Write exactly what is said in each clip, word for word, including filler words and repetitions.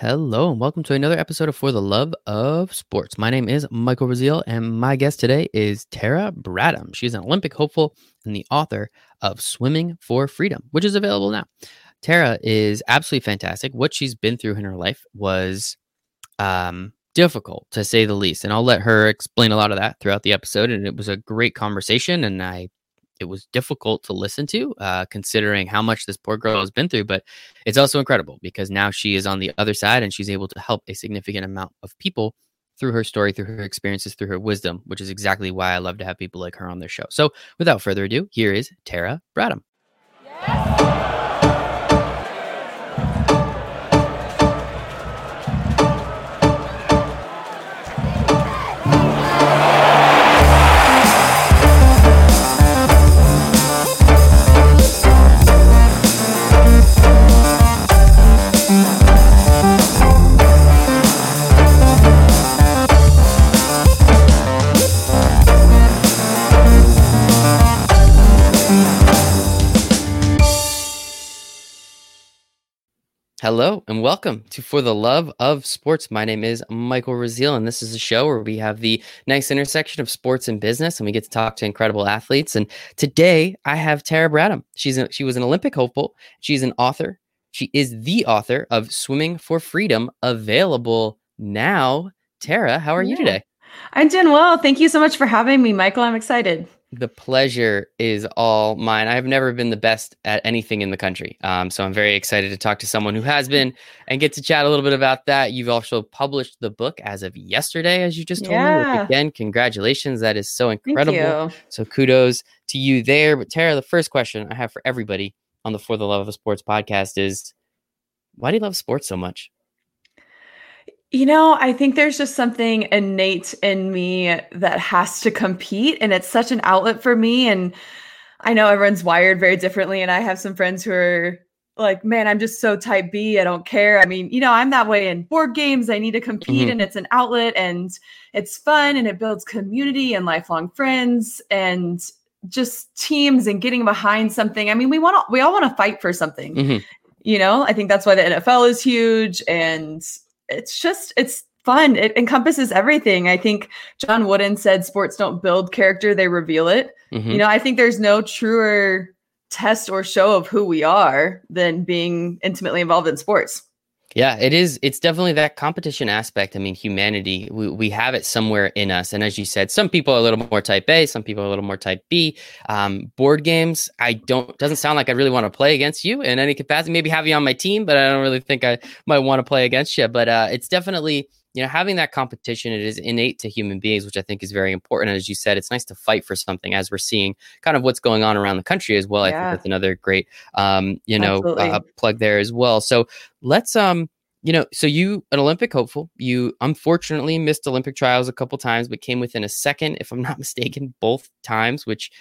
Hello and welcome to another episode of For the Love of Sports. My name is Michael Brazile and my guest today is Tara Bradham. She's an Olympic hopeful and the author of Swimming for Freedom, which is available now. Tara is absolutely fantastic. What she's been through in her life was um, difficult, to say the least. And I'll let her explain a lot of that throughout the episode. And it was a great conversation, and I it was difficult to listen to, uh, considering how much this poor girl has been through. But it's also incredible because now she is on the other side and she's able to help a significant amount of people through her story, through her experiences, through her wisdom, which is exactly why I love to have people like her on their show. So without further ado, here is Tara Bradham. Yes. Hello and welcome to For the Love of Sports. My name is Michael Brazile, and this is a show where we have the nice intersection of sports and business, and we get to talk to incredible athletes. And today I have Tara Bradham. She's a, she was an Olympic hopeful. She's an author. She is the author of Swimming for Freedom, available now. Tara, how are yeah. you today? I'm doing well. Thank you so much for having me, Michael. I'm excited. The pleasure is all mine. I've never been the best at anything in the country. Um, so I'm very excited to talk to someone who has been and get to chat a little bit about that. You've also published the book as of yesterday, as you just told yeah. me. Which, again, congratulations. That is so incredible. So kudos to you there. But Tara, the first question I have for everybody on the For the Love of Sports podcast is, why do you love sports so much? You know, I think there's just something innate in me that has to compete, and it's such an outlet for me. And I know everyone's wired very differently, and I have some friends who are like, man, I'm just so type B, I don't care. I mean, you know, I'm that way in board games. I need to compete mm-hmm. and it's an outlet and it's fun and it builds community and lifelong friends and just teams and getting behind something. I mean, we want to, we all want to fight for something, mm-hmm. you know. I think that's why the N F L is huge, and it's just, it's fun. It encompasses everything. I think John Wooden said sports don't build character, they reveal it. Mm-hmm. You know, I think there's no truer test or show of who we are than being intimately involved in sports. Yeah, it is. It's definitely that competition aspect. I mean, humanity, we, we have it somewhere in us. And as you said, some people are a little more type A, some people are a little more type B. Um, board games, I don't, doesn't sound like I really want to play against you in any capacity. Maybe have you on my team, but I don't really think I might want to play against you. But uh, it's definitely, you know, having that competition, it is innate to human beings, which I think is very important. And as you said, it's nice to fight for something, as we're seeing kind of what's going on around the country as well. Yeah. I think that's another great, um, you know, uh, plug there as well. So let's, um, you know, so you, an Olympic hopeful, you unfortunately missed Olympic trials a couple times, but came within a second, if I'm not mistaken, both times, which,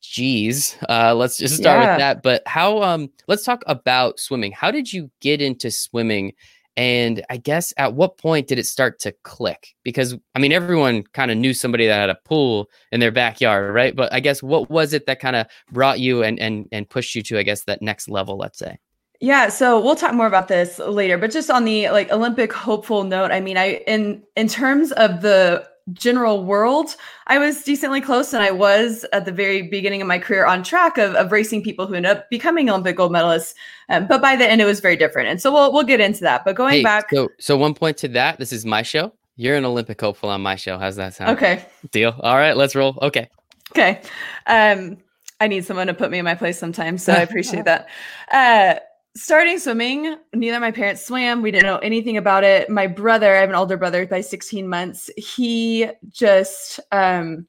geez, uh, let's just start yeah. with that. But how, um, let's talk about swimming. How did you get into swimming? And I guess at what point did it start to click? Because, I mean, everyone kind of knew somebody that had a pool in their backyard, right? But I guess what was it that kind of brought you and and and pushed you to, I guess, that next level, let's say? Yeah, so we'll talk more about this later. But just on the like Olympic hopeful note, I mean, I in in terms of the general world, I was decently close, and I was at the very beginning of my career on track of, of racing people who end up becoming Olympic gold medalists. Um, but by the end, it was very different, and so we'll we'll get into that. But going hey, back, so so one point to that, this is my show. You're an Olympic hopeful on my show. How's that sound? Okay, deal. All right, let's roll. Okay, okay. Um, I need someone to put me in my place sometimes, so I appreciate that. Uh, Starting swimming, neither of my parents swam. We didn't know anything about it. My brother, I have an older brother by sixteen months. He just um,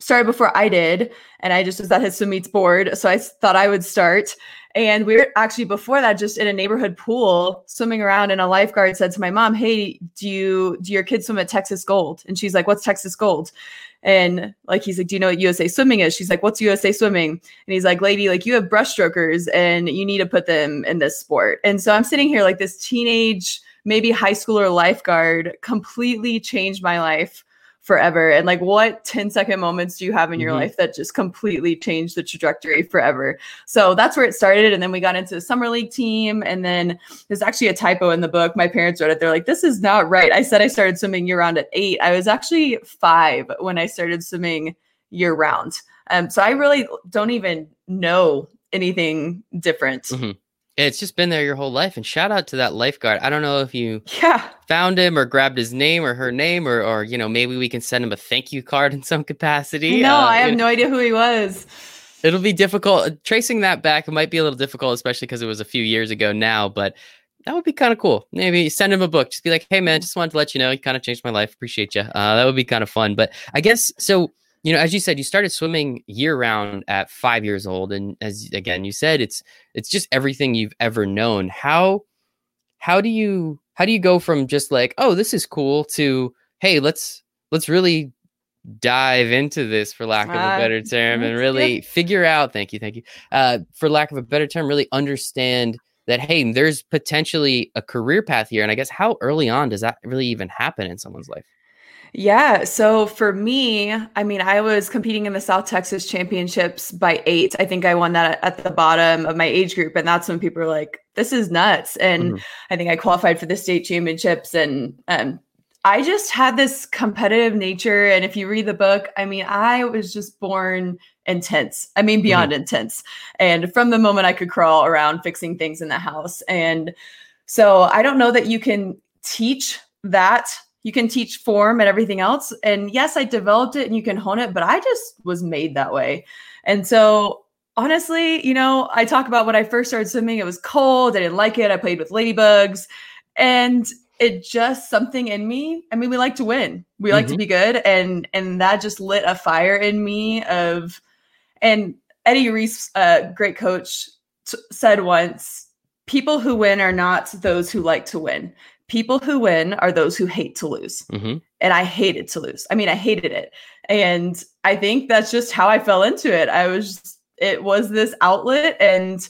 started before I did. And I just was at his swim meets board. So I thought I would start. And we were actually before that just in a neighborhood pool swimming around. And a lifeguard said to my mom, hey, do you do your kids swim at Texas Gold? And she's like, what's Texas Gold? And like, he's like, do you know what U S A Swimming is? She's like, what's U S A Swimming? And he's like, lady, like you have breaststrokers and you need to put them in this sport. And so I'm sitting here like this teenage, maybe high schooler lifeguard completely changed my life forever? And like, what ten second moments do you have in your mm-hmm. life that just completely changed the trajectory forever? So that's where it started. And then we got into the summer league team. And then there's actually a typo in the book. My parents read it. They're like, this is not right. I said I started swimming year round at eight. I was actually five when I started swimming year round. Um, so I really don't even know anything different. Mm-hmm. It's just been there your whole life. And shout out to that lifeguard. I don't know if you yeah. found him or grabbed his name or her name, or, or, you know, maybe we can send him a thank you card in some capacity. No, um, I have no idea who he was. It'll be difficult. Tracing that back, it might be a little difficult, especially because it was a few years ago now, but that would be kind of cool. Maybe send him a book. Just be like, hey man, just wanted to let you know, you kind of changed my life. Appreciate you. Uh, that would be kind of fun. But I guess, so, you know, as you said, you started swimming year round at five years old. And as again, you said, it's, it's just everything you've ever known. How, how do you, how do you go from just like, oh, this is cool to, hey, let's, let's really dive into this, for lack of a better term, and really figure out, thank you. Thank you. Uh, for lack of a better term, really understand that, hey, there's potentially a career path here. And I guess how early on does that really even happen in someone's life? Yeah. So for me, I mean, I was competing in the South Texas Championships by eight. I think I won that at the bottom of my age group. And that's when people were like, this is nuts. And mm-hmm. I think I qualified for the state championships. And um, I just had this competitive nature. And if you read the book, I mean, I was just born intense. I mean, beyond mm-hmm. intense. And from the moment I could crawl around fixing things in the house. And so I don't know that you can teach that. You can teach form and everything else. And yes, I developed it and you can hone it, but I just was made that way. And so honestly, you know, I talk about when I first started swimming, it was cold. I didn't like it. I played with ladybugs, and it just something in me. I mean, we like to win. We mm-hmm. like to be good. And, and that just lit a fire in me of, and Eddie Reese, a uh, great coach t- said once, people who win are not those who like to win. People who win are those who hate to lose. Mm-hmm. And I hated to lose. I mean, I hated it. And I think that's just how I fell into it. I was, just, it was this outlet. And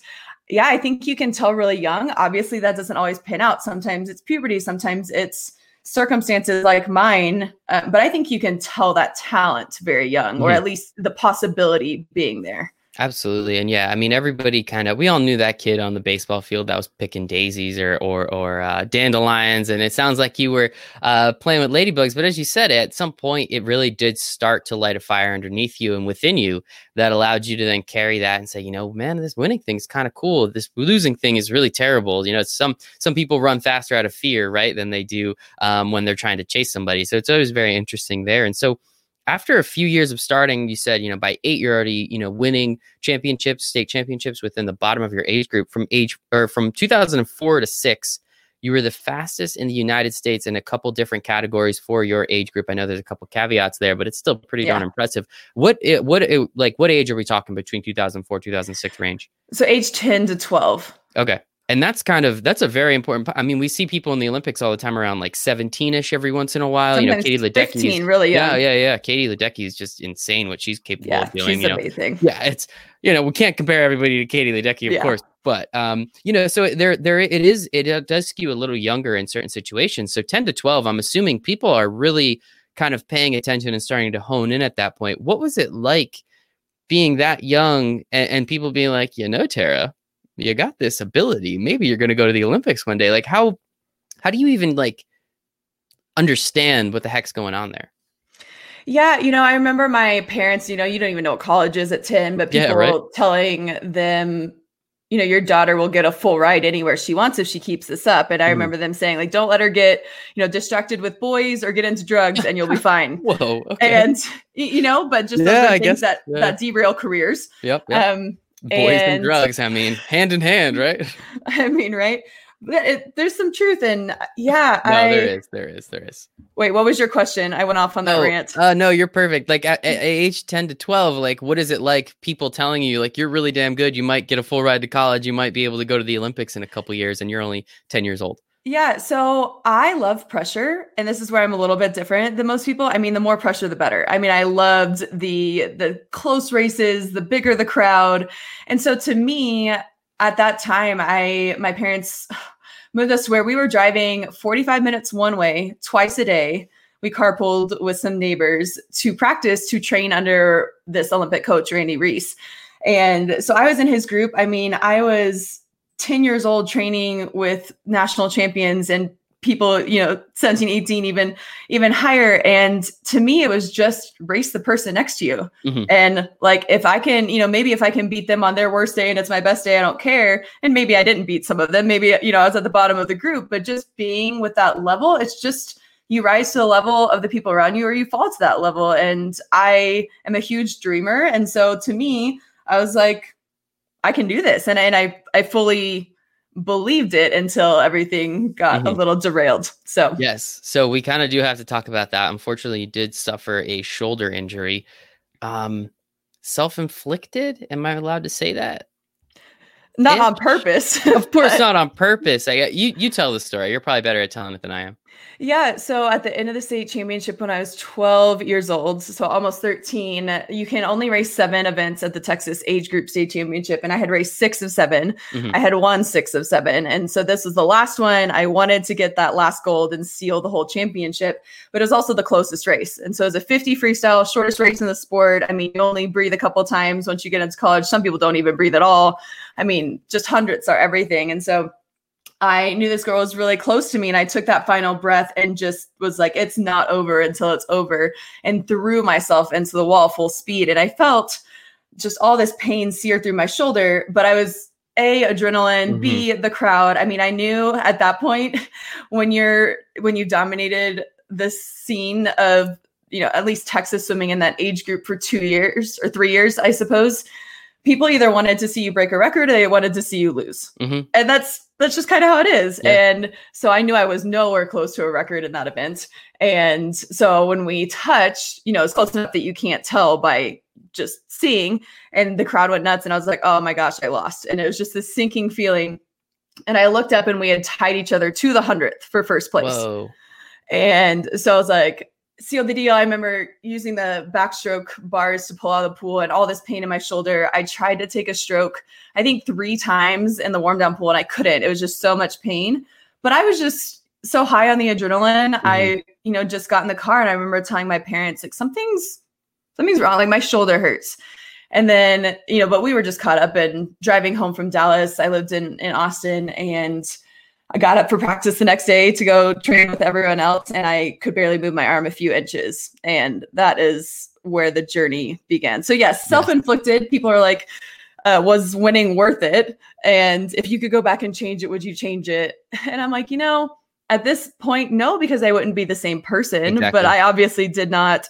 yeah, I think you can tell really young. Obviously that doesn't always pan out. Sometimes it's puberty. Sometimes it's circumstances like mine. Uh, but I think you can tell that talent very young, mm-hmm. or at least the possibility being there. Absolutely. And yeah, I mean, everybody kind of, we all knew that kid on the baseball field that was picking daisies or, or, or uh, dandelions. And it sounds like you were uh, playing with ladybugs, but as you said, at some point, it really did start to light a fire underneath you and within you that allowed you to then carry that and say, you know, man, this winning thing is kind of cool. This losing thing is really terrible. You know, some, some people run faster out of fear, right, than they do um, when they're trying to chase somebody. So it's always very interesting there. And so, after a few years of starting, you said, you know, by eight, you're already, you know, winning championships, state championships within the bottom of your age group. From age or from two thousand four to six, you were the fastest in the United States in a couple different categories for your age group. I know there's a couple caveats there, but it's still pretty yeah. darn impressive. What, it, what, it, like, what age are we talking between two thousand four, two thousand six range? So age ten to twelve. Okay. And that's kind of, that's a very important, I mean, we see people in the Olympics all the time around like seventeen-ish every once in a while. Sometimes, you know, Katie Ledecky. fifteen, really, yeah. Yeah, yeah, yeah. Katie Ledecky is just insane what she's capable yeah, of doing. She's you amazing. Know. Yeah, it's, you know, we can't compare everybody to Katie Ledecky, of yeah. course. But, um, you know, so there, there it is, it does skew a little younger in certain situations. So ten to twelve, I'm assuming people are really kind of paying attention and starting to hone in at that point. What was it like being that young and, and people being like, you know, Tara, you got this ability. Maybe you're going to go to the Olympics one day. Like how, how do you even like understand what the heck's going on there? Yeah. You know, I remember my parents, you know, you don't even know what college is at ten, but people yeah, right? telling them, you know, your daughter will get a full ride anywhere she wants if she keeps this up. And I mm. remember them saying like, don't let her get, you know, distracted with boys or get into drugs and you'll be fine. Whoa. Okay. And you know, but just yeah, those I things guess, that, yeah. that derail careers. Yep. yep. Um, Boys and, and drugs, I mean, hand in hand, right? I mean, right? But it, there's some truth in, yeah. No, I, there is, there is, there is. Wait, what was your question? I went off on that oh, rant. Uh, no, you're perfect. Like at, at age ten to twelve, like what is it like people telling you, like, you're really damn good. You might get a full ride to college. You might be able to go to the Olympics in a couple years and you're only ten years old. Yeah. So I love pressure, and this is where I'm a little bit different than most people. I mean, the more pressure, the better. I mean, I loved the, the close races, the bigger the crowd. And so to me at that time, I, my parents moved us where we were driving forty-five minutes one way twice a day. we carpooled with some neighbors to practice to train under this Olympic coach, Randy Reese. And so I was in his group. I mean, I was ten years old training with national champions and people, you know, seventeen, eighteen, even, even higher. And to me, it was just race the person next to you. Mm-hmm. And like, if I can, you know, maybe if I can beat them on their worst day and it's my best day, I don't care. And maybe I didn't beat some of them. Maybe, you know, I was at the bottom of the group, but just being with that level, it's just, you rise to the level of the people around you or you fall to that level. And I am a huge dreamer. And so to me, I was like, I can do this. And, and I, I fully believed it until everything got mm-hmm. a little derailed. So, yes. So we kind of do have to talk about that. Unfortunately, you did suffer a shoulder injury. Um, self-inflicted. Am I allowed to say that? Not it, on purpose. Of course, but... not on purpose. I, you, you tell the story. You're probably better at telling it than I am. Yeah. So at the end of the state championship, when I was twelve years old, so almost thirteen, you can only race seven events at the Texas Age Group State Championship. And I had raced six of seven. Mm-hmm. I had won six of seven. And so this was the last one. I wanted to get that last gold and seal the whole championship, but it was also the closest race. And so it was a fifty freestyle, shortest race in the sport. I mean, you only breathe a couple of times once you get into college. Some people don't even breathe at all. I mean, just hundreds are everything. And so I knew this girl was really close to me, and I took that final breath and just was like, it's not over until it's over, and threw myself into the wall full speed. And I felt just all this pain sear through my shoulder, but I was A, adrenaline, mm-hmm. B, the crowd. I mean, I knew at that point when you're, when you dominated the scene of, you know, at least Texas swimming in that age group for two years or three years, I suppose, people either wanted to see you break a record or they wanted to see you lose. Mm-hmm. And that's, that's just kind of how it is. Yeah. And so I knew I was nowhere close to a record in that event. And so when we touched, you know, it's close enough that you can't tell by just seeing, and the crowd went nuts. And I was like, oh my gosh, I lost. And it was just this sinking feeling. And I looked up and we had tied each other to the hundredth for first place. Whoa. And so I was like, sealed the deal. I remember using the backstroke bars to pull out of the pool and all this pain in my shoulder. I tried to take a stroke, I think three times in the warm down pool, and I couldn't. It was just so much pain, but I was just so high on the adrenaline. Mm-hmm. I, you know, just got in the car and I remember telling my parents like something's, something's wrong. Like my shoulder hurts. And then, you know, but we were just caught up in driving home from Dallas. I lived in, in Austin, and I got up for practice the next day to go train with everyone else, and I could barely move my arm a few inches. And that is where the journey began. So yes, self-inflicted. People are like, uh, was winning worth it? And if you could go back and change it, would you change it? And I'm like, you know, at this point, no, because I wouldn't be the same person. Exactly. But I obviously did not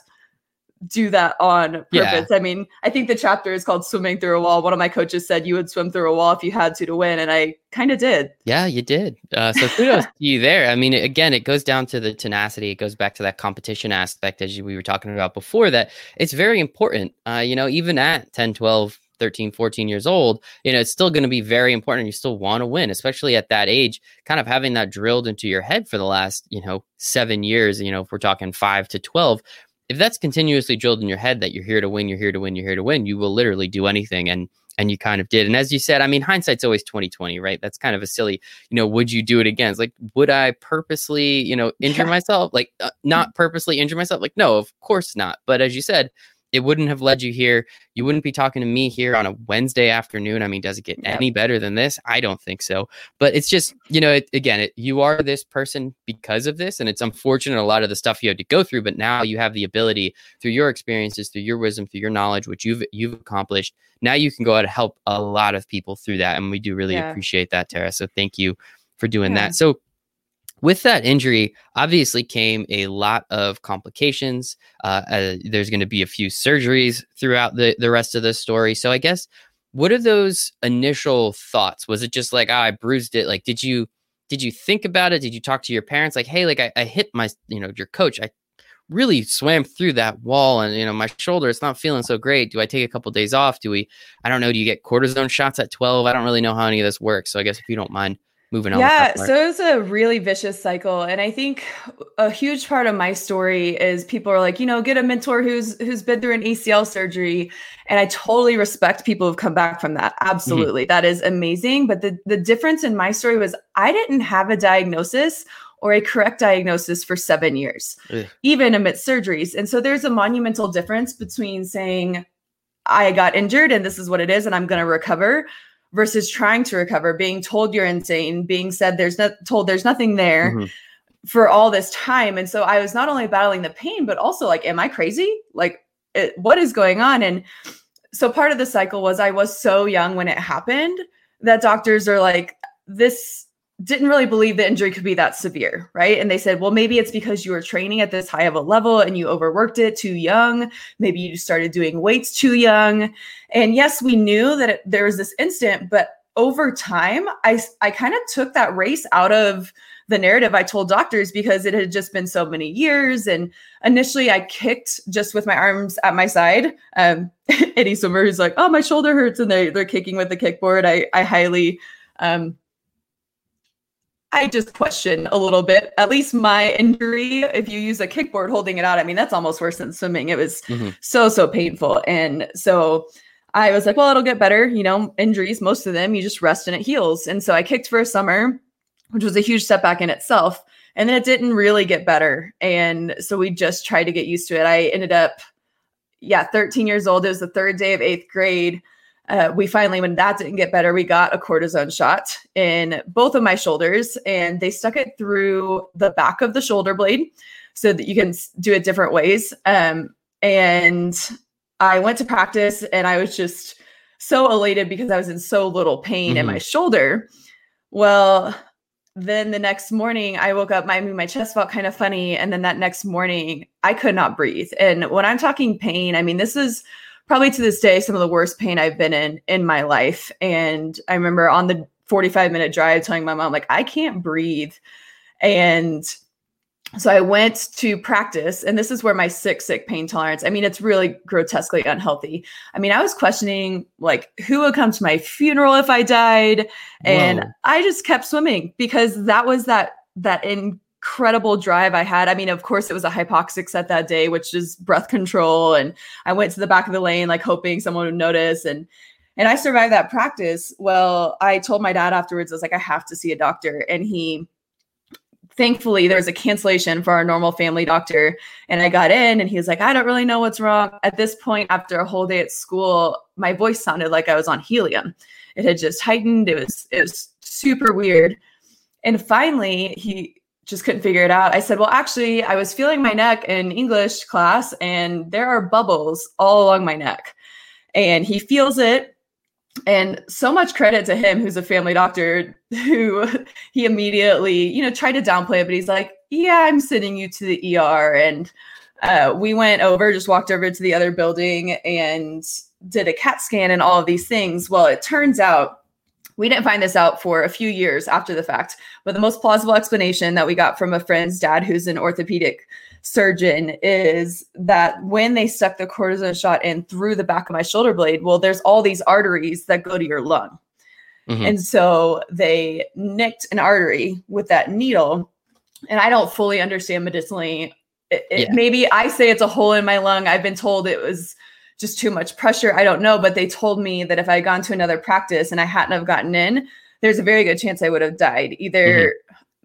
do that on purpose. Yeah. I mean, I think the chapter is called Swimming Through a Wall. One of my coaches said you would swim through a wall if you had to to win. And I kind of did. Yeah, you did. Uh, so kudos to you there. I mean, again, it goes down to the tenacity. It goes back to that competition aspect, as we were talking about before, that it's very important. Uh, you know, even at ten, twelve, thirteen, fourteen years old, you know, it's still going to be very important. You still want to win, especially at that age, kind of having that drilled into your head for the last, you know, seven years, you know, if we're talking five to twelve, if that's continuously drilled in your head that you're here to win, you're here to win, you're here to win, you will literally do anything. And, and you kind of did. And as you said, I mean, hindsight's always twenty twenty, right? That's kind of a silly, you know, would you do it again? It's like, would I purposely, you know, injure yeah. myself? Like uh, not purposely injure myself? Like, no, of course not. But as you said, it wouldn't have led you here. You wouldn't be talking to me here on a Wednesday afternoon. I mean, does it get yep. any better than this? I don't think so. But it's just, you know, it, again, it, you are this person because of this. And it's unfortunate a lot of the stuff you had to go through. But now you have the ability through your experiences, through your wisdom, through your knowledge, which you've you've accomplished. Now you can go out and help a lot of people through that. And we do really yeah. appreciate that, Tara. So thank you for doing yeah. that. So with that injury, obviously came a lot of complications. Uh, uh, there's going to be a few surgeries throughout the, the rest of this story. So I guess, what are those initial thoughts? Was it just like, oh, I bruised it? Like, did you did you think about it? Did you talk to your parents? Like, hey, like I, I hit my, you know, your coach. I really swam through that wall, and, you know, my shoulder, it's not feeling so great. Do I take a couple of days off? Do we, I don't know, do you get cortisone shots at twelve? I don't really know how any of this works. So I guess if you don't mind moving on. Yeah. So it was a really vicious cycle. And I think a huge part of my story is people are like, you know, get a mentor who's, who's been through an A C L surgery. And I totally respect people who've come back from that. Absolutely. Mm-hmm. That is amazing. But the, the difference in my story was I didn't have a diagnosis or a correct diagnosis for seven years, yeah. even amidst surgeries. And so there's a monumental difference between saying, I got injured and this is what it is and I'm going to recover, versus trying to recover, being told you're insane, being said there's not told there's nothing there mm-hmm. for all this time. And so I was not only battling the pain, but also like, am I crazy? Like, it, what is going on? And so part of the cycle was I was so young when it happened that doctors are like, this didn't really believe the injury could be that severe, right? And they said, well, maybe it's because you were training at this high of a level and you overworked it too young. Maybe you started doing weights too young. And yes, we knew that it, there was this incident, but over time, I, I kind of took that race out of the narrative I told doctors because it had just been so many years. And initially I kicked just with my arms at my side. Um, any swimmer who's like, oh, my shoulder hurts, and they, they're kicking with the kickboard. I, I highly... Um, I just question a little bit, at least my injury. If you use a kickboard holding it out, I mean, that's almost worse than swimming. It was mm-hmm. so, so painful. And so I was like, well, it'll get better. You know, injuries, most of them, you just rest and it heals. And so I kicked for a summer, which was a huge setback in itself. And then it didn't really get better. And so we just tried to get used to it. I ended up, yeah, thirteen years old. It was the third day of eighth grade. Uh, we finally, when that didn't get better, we got a cortisone shot in both of my shoulders, and they stuck it through the back of the shoulder blade so that you can do it different ways. Um, and I went to practice and I was just so elated because I was in so little pain mm-hmm. in my shoulder. Well, then the next morning I woke up, my, my chest felt kind of funny. And then that next morning I could not breathe. And when I'm talking pain, I mean, this is probably to this day, some of the worst pain I've been in in my life. And I remember on the forty-five minute drive telling my mom, like, I can't breathe. And so I went to practice, and this is where my sick, sick pain tolerance, I mean, it's really grotesquely unhealthy. I mean, I was questioning like who would come to my funeral if I died. And Whoa. I just kept swimming because that was that, that in incredible drive I had. I mean, of course it was a hypoxic set that day, which is breath control. And I went to the back of the lane, like hoping someone would notice. And, and I survived that practice. Well, I told my dad afterwards, I was like, I have to see a doctor. And he, thankfully there was a cancellation for our normal family doctor. And I got in and he was like, I don't really know what's wrong. At this point, after a whole day at school, my voice sounded like I was on helium. It had just heightened. It was, it was super weird. And finally he just couldn't figure it out. I said, well, actually, I was feeling my neck in English class and there are bubbles all along my neck. And he feels it. And so much credit to him, who's a family doctor, who he immediately, you know, tried to downplay it, but he's like, yeah, I'm sending you to the E R. And uh, we went over, just walked over to the other building and did a CAT scan and all of these things. Well, it turns out we didn't find this out for a few years after the fact, but the most plausible explanation that we got from a friend's dad, who's an orthopedic surgeon, is that when they stuck the cortisone shot in through the back of my shoulder blade, well, there's all these arteries that go to your lung. Mm-hmm. And so they nicked an artery with that needle. And I don't fully understand medicinally. It, it, yeah. Maybe I say it's a hole in my lung. I've been told it was just too much pressure. I don't know, but they told me that if I had gone to another practice and I hadn't have gotten in, there's a very good chance I would have died. Either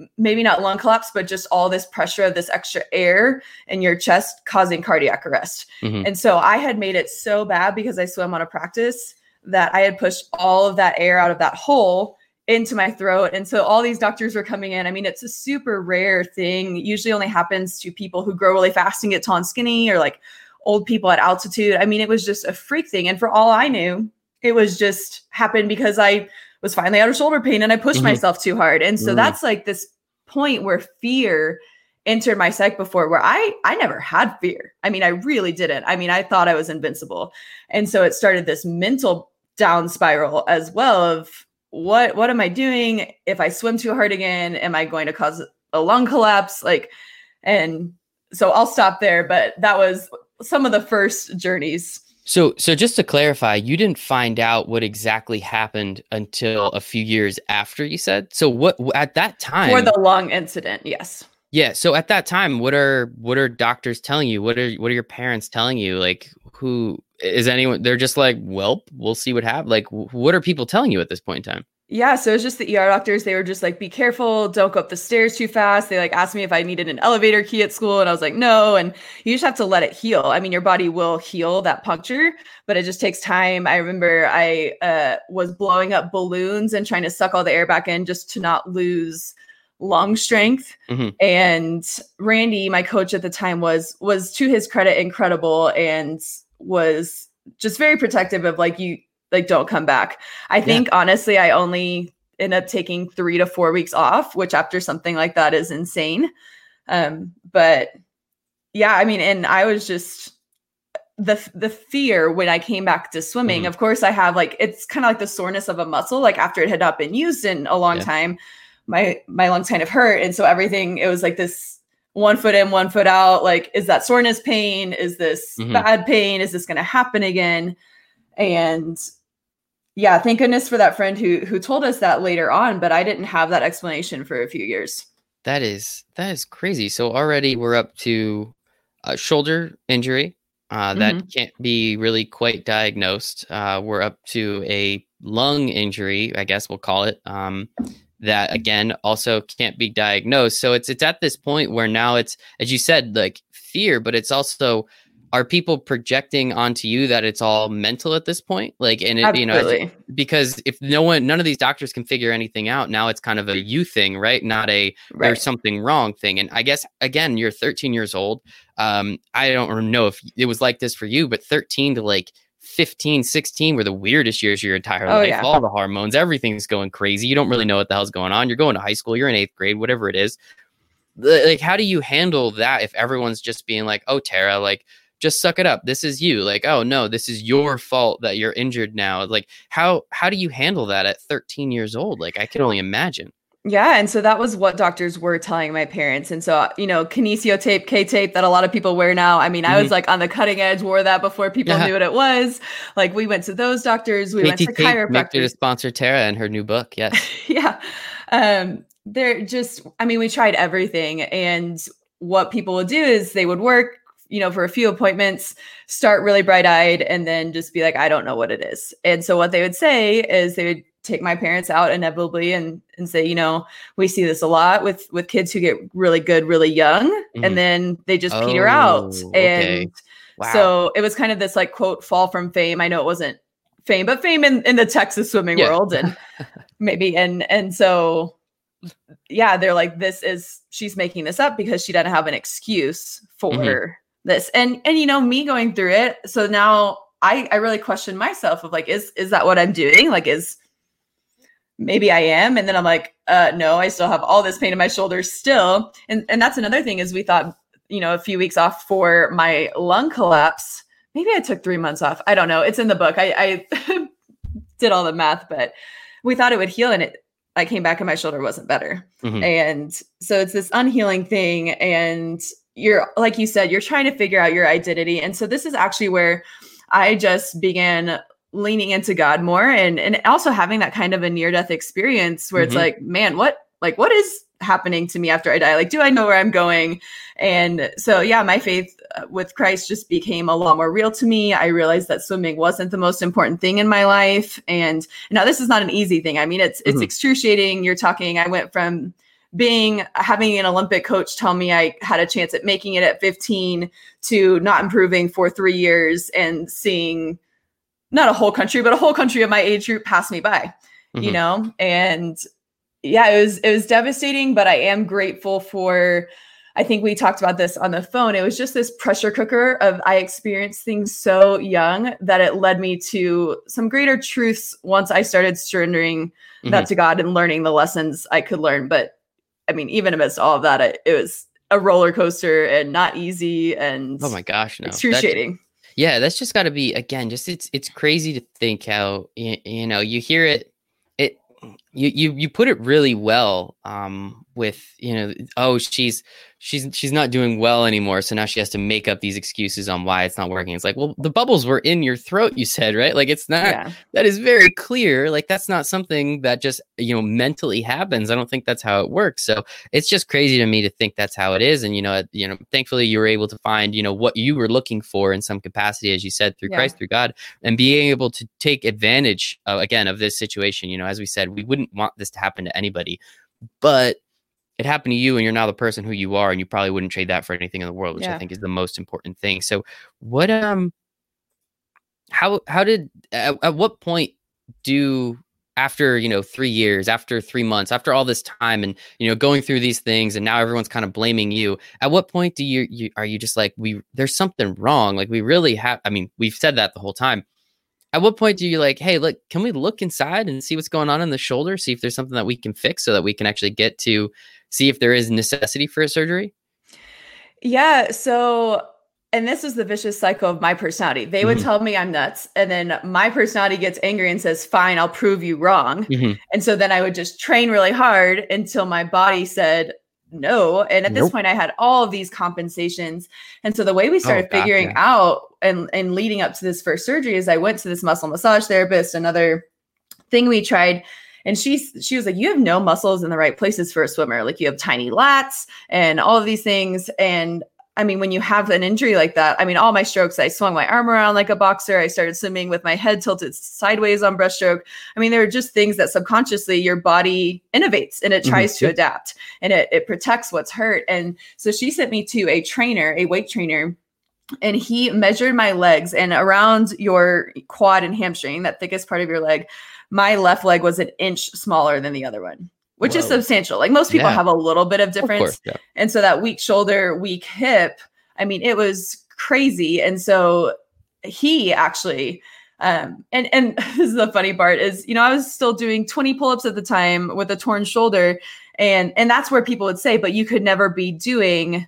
mm-hmm. maybe not lung collapse, but just all this pressure of this extra air in your chest causing cardiac arrest. Mm-hmm. And so I had made it so bad because I swam on a practice that I had pushed all of that air out of that hole into my throat. And so all these doctors were coming in. I mean, it's a super rare thing. It usually only happens to people who grow really fast and get tall and skinny, or like old people at altitude. I mean, it was just a freak thing. And for all I knew, it was just happened because I was finally out of shoulder pain and I pushed mm-hmm. myself too hard. And so mm-hmm. that's like this point where fear entered my psyche before, where I, I never had fear. I mean, I really didn't. I mean, I thought I was invincible. And so it started this mental down spiral as well of what, what am I doing? If I swim too hard again, am I going to cause a lung collapse? Like, and so I'll stop there, but that was some of the first journeys. So, so just to clarify, you didn't find out what exactly happened until a few years after, you said? So what, at that time? For the lung incident, yes. Yeah. So at that time, what are, what are doctors telling you? What are, what are your parents telling you? Like, who is anyone, they're just like, well, we'll see what happens. Like, what are people telling you at this point in time? Yeah, so it was just the E R doctors. They were just like, be careful, don't go up the stairs too fast. They like asked me if I needed an elevator key at school, and I was like, no. And you just have to let it heal. I mean, your body will heal that puncture, but it just takes time. I remember I uh, was blowing up balloons and trying to suck all the air back in just to not lose lung strength. Mm-hmm. And Randy, my coach at the time, was was to his credit incredible and was just very protective of like, you like, don't come back. I think, yeah. honestly, I only end up taking three to four weeks off, which after something like that is insane. Um, but yeah, I mean, and I was just the, the fear when I came back to swimming, mm-hmm. of course I have like, it's kind of like the soreness of a muscle. Like after it had not been used in a long yeah. time, my, my lungs kind of hurt. And so everything, it was like this one foot in, one foot out. Like, is that soreness pain? Is this mm-hmm. bad pain? Is this going to happen again? And yeah, thank goodness for that friend who who told us that later on, but I didn't have that explanation for a few years. That is that is crazy. So already we're up to a shoulder injury uh, that mm-hmm. can't be really quite diagnosed. Uh, we're up to a lung injury, I guess we'll call it, um, that again also can't be diagnosed. So it's it's at this point where now it's, as you said, like fear, but it's also, are people projecting onto you that it's all mental at this point? Like, and it, you know, because if no one, none of these doctors can figure anything out, now it's kind of a you thing, right? Not a, right. there's something wrong thing. And I guess, again, you're thirteen years old. Um, I don't know if it was like this for you, but thirteen to like fifteen, sixteen were the weirdest years of your entire life. Oh, yeah. All the hormones, everything's going crazy. You don't really know what the hell's going on. You're going to high school, you're in eighth grade, whatever it is. Like, how do you handle that if everyone's just being like, oh, Tara, like, just suck it up. This is you. Like, oh no, this is your fault that you're injured now. Like, how how do you handle that at thirteen years old? Like, I can only imagine. Yeah, and so that was what doctors were telling my parents. And so, you know, kinesio tape, K tape that a lot of people wear now. I mean, mm-hmm. I was like on the cutting edge, wore that before people yeah. knew what it was. Like, we went to those doctors. We K T went to chiropractors. Make sure to sponsor Tara and her new book. Yes. yeah. Um, they're just. I mean, we tried everything, and what people would do is they would work, you know, for a few appointments, start really bright eyed and then just be like, I don't know what it is. And so what they would say is they would take my parents out inevitably and, and say, you know, we see this a lot with, with kids who get really good, really young, mm-hmm. and then they just oh, peter out. Okay. And wow. so it was kind of this like, quote, fall from fame. I know it wasn't fame, but fame in, in the Texas swimming yeah. world and maybe. And, and so, yeah, they're like, this is, she's making this up because she doesn't have an excuse for mm-hmm. this. And, and, you know, me going through it. So now I, I really question myself of like, is, is that what I'm doing? Like, is maybe I am. And then I'm like, uh, no, I still have all this pain in my shoulders still. And, and that's another thing is we thought, you know, a few weeks off for my lung collapse, maybe I took three months off. I don't know. It's in the book. I, I did all the math, but we thought it would heal. And it, I came back and my shoulder wasn't better. Mm-hmm. And so it's this unhealing thing. And you're, like you said, you're trying to figure out your identity. And so this is actually where I just began leaning into God more and, and also having that kind of a near-death experience where mm-hmm. it's like, man, what, like, what is happening to me after I die? Like, do I know where I'm going? And so, yeah, my faith with Christ just became a lot more real to me. I realized that swimming wasn't the most important thing in my life. And now this is not an easy thing. I mean, it's, mm-hmm. it's excruciating. You're talking, I went from being having an Olympic coach tell me I had a chance at making it at fifteen to not improving for three years and seeing not a whole country, but a whole country of my age group pass me by, mm-hmm. you know? And yeah, it was, it was devastating, but I am grateful for, I think we talked about this on the phone. It was just this pressure cooker of, I experienced things so young that it led me to some greater truths once I started surrendering mm-hmm. that to God and learning the lessons I could learn. But I mean, even amidst all of that, it, it was a roller coaster and not easy and oh my gosh, no. excruciating. That's, yeah, that's just got to be, again, just it's it's crazy to think how, you, you know, you hear it. It you, you, you put it really well, um, with, you know, oh, she's, she's, she's not doing well anymore. So now she has to make up these excuses on why it's not working. It's like, well, the bubbles were in your throat, you said, right? Like, it's not, yeah. that is very clear. Like, that's not something that just, you know, mentally happens. I don't think that's how it works. So it's just crazy to me to think that's how it is. And, you know, you know, thankfully you were able to find, you know, what you were looking for in some capacity, as you said, through yeah. Christ, through God, and being able to take advantage of, again, of this situation. You know, as we said, we wouldn't want this to happen to anybody, but it happened to you, and you're now the person who you are, and you probably wouldn't trade that for anything in the world, which yeah. I think is the most important thing. So what, um, how, how did, at, at what point do, after, you know, three years, after three months, after all this time and, you know, going through these things, and now everyone's kind of blaming you, at what point do you, you are you just like, we, there's something wrong. Like, we really have, I mean, we've said that the whole time. At what point do you like, hey, look, can we look inside and see what's going on in the shoulder? See if there's something that we can fix so that we can actually get to see if there is necessity for a surgery? Yeah. So, and this is the vicious cycle of my personality. They would mm-hmm. tell me I'm nuts. And then my personality gets angry and says, fine, I'll prove you wrong. Mm-hmm. And so then I would just train really hard until my body said no. And at nope. this point I had all of these compensations. And so the way we started oh, God, figuring yeah. out and, and leading up to this first surgery is I went to this muscle massage therapist, another thing we tried. And she, she was like, you have no muscles in the right places for a swimmer. Like, you have tiny lats and all of these things. And I mean, when you have an injury like that, I mean, all my strokes, I swung my arm around like a boxer. I started swimming with my head tilted sideways on breaststroke. I mean, there are just things that subconsciously your body innovates and it tries mm-hmm. to adapt, and it, it protects what's hurt. And so she sent me to a trainer, a weight trainer, and he measured my legs, and around your quad and hamstring, that thickest part of your leg, my left leg was an inch smaller than the other one, which Whoa. Is substantial. Like, most people yeah. have a little bit of difference. Of course, yeah. And so that weak shoulder, weak hip, I mean, it was crazy. And so he actually, um, and, and this is the funny part is, you know, I was still doing twenty pull-ups at the time with a torn shoulder. And, and that's where people would say, but you could never be doing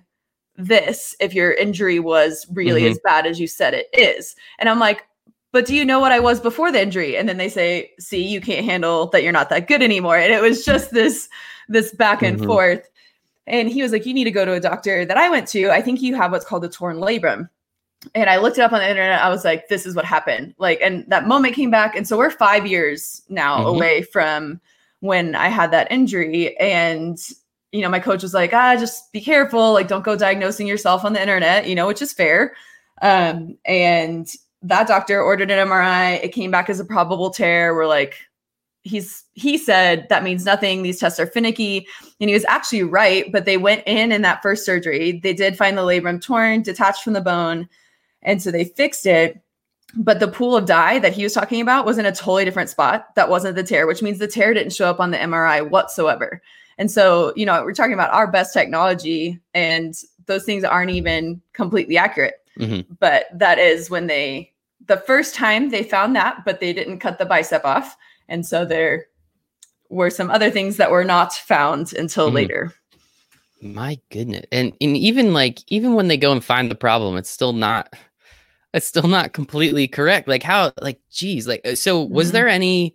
this if your injury was really mm-hmm. as bad as you said it is. And I'm like, but do you know what I was before the injury? And then they say, see, you can't handle that. You're not that good anymore. And it was just this, this back and mm-hmm. forth. And he was like, you need to go to a doctor that I went to. I think you have what's called a torn labrum. And I looked it up on the internet. I was like, this is what happened. Like, and that moment came back. And so we're five years now mm-hmm. away from when I had that injury. And, you know, my coach was like, ah, just be careful. Like, don't go diagnosing yourself on the internet, you know, which is fair. Um, and that doctor ordered an M R I. It came back as a probable tear. We're like, he's, he said, that means nothing. These tests are finicky. And he was actually right. But they went in, in that first surgery, they did find the labrum torn, detached from the bone. And so they fixed it. But the pool of dye that he was talking about was in a totally different spot. That wasn't the tear, which means the tear didn't show up on the M R I whatsoever. And so, you know, we're talking about our best technology, and those things aren't even completely accurate. Mm-hmm. But that is when they, the first time they found that, but they didn't cut the bicep off. And so there were some other things that were not found until mm. later. My goodness. And, and even like, even when they go and find the problem, it's still not, it's still not completely correct. Like, how, like, geez, like, so was mm-hmm. there any,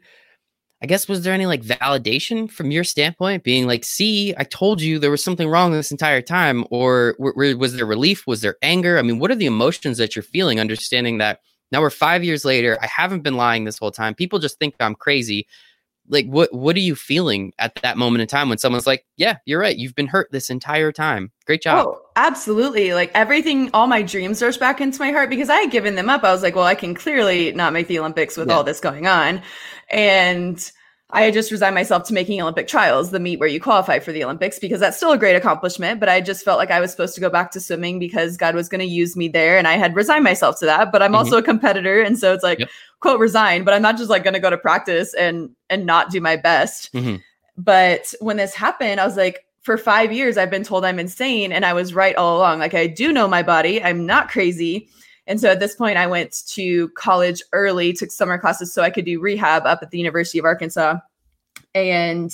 I guess, was there any like validation from your standpoint being like, see, I told you there was something wrong this entire time, or w- w- was there relief? Was there anger? I mean, what are the emotions that you're feeling, understanding that now we're five years later, I haven't been lying this whole time, people just think I'm crazy. Like, what, what are you feeling at that moment in time when someone's like, yeah, you're right, you've been hurt this entire time. Great job. Oh, absolutely. Like, everything, all my dreams rush back into my heart, because I had given them up. I was like, well, I can clearly not make the Olympics with yeah. all this going on. And I had just resigned myself to making Olympic trials, the meet where you qualify for the Olympics, because that's still a great accomplishment. But I just felt like I was supposed to go back to swimming because God was going to use me there. And I had resigned myself to that, but I'm mm-hmm. also a competitor. And so it's like, yep. quote, resign, but I'm not just like going to go to practice and, and not do my best. Mm-hmm. But when this happened, I was like, for five years, I've been told I'm insane. And I was right all along. Like, I do know my body. I'm not crazy. And so at this point, I went to college early, took summer classes so I could do rehab up at the University of Arkansas. And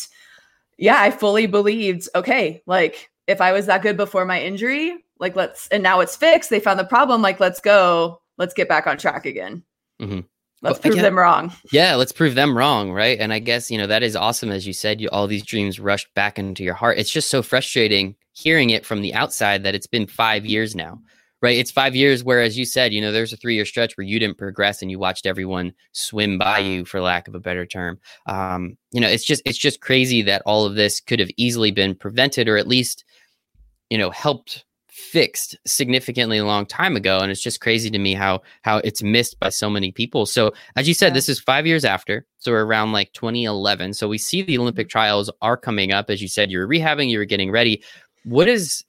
yeah, I fully believed, okay, like, if I was that good before my injury, like, let's, and now it's fixed, they found the problem, like, let's go, let's get back on track again. Mm-hmm. Let's prove them wrong. Yeah, let's prove them wrong, right? And I guess, you know, that is awesome. As you said, you, all these dreams rushed back into your heart. It's just so frustrating hearing it from the outside that it's been five years now, right? It's five years where, as you said, you know, there's a three-year stretch where you didn't progress and you watched everyone swim by you, for lack of a better term. Um, you know, it's just it's just crazy that all of this could have easily been prevented, or at least, you know, helped fixed significantly a long time ago. And it's just crazy to me how how it's missed by so many people. So as you said, yeah. This is five years after. So we're around like twenty eleven. So we see the Olympic trials are coming up. As you said, you were rehabbing, you were getting ready. What is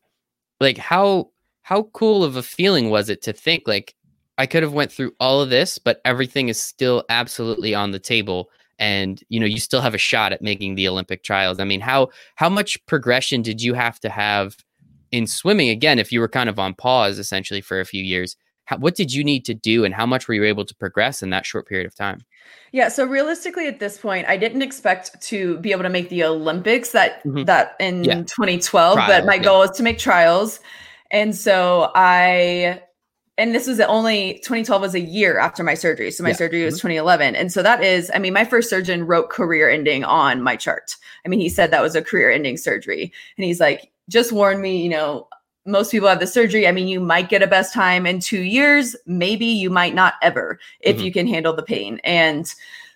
like, how how cool of a feeling was it to think like, I could have went through all of this, but everything is still absolutely on the table. And, you know, you still have a shot at making the Olympic trials. I mean, how how much progression did you have to have in swimming, again, if you were kind of on pause essentially for a few years? How, what did you need to do and how much were you able to progress in that short period of time? Yeah. So realistically at this point, I didn't expect to be able to make the Olympics that, mm-hmm. that in yeah. twenty twelve, Trial, but my yeah. goal is to make trials. And so I, and this was the only, twenty twelve was a year after my surgery. So my yeah. surgery was mm-hmm. twenty eleven. And so that is, I mean, my first surgeon wrote career ending on my chart. I mean, he said that was a career ending surgery. And he's like, just warn me, you know, most people have the surgery. I mean, you might get a best time in two years. Maybe you might not ever if mm-hmm. you can handle the pain. And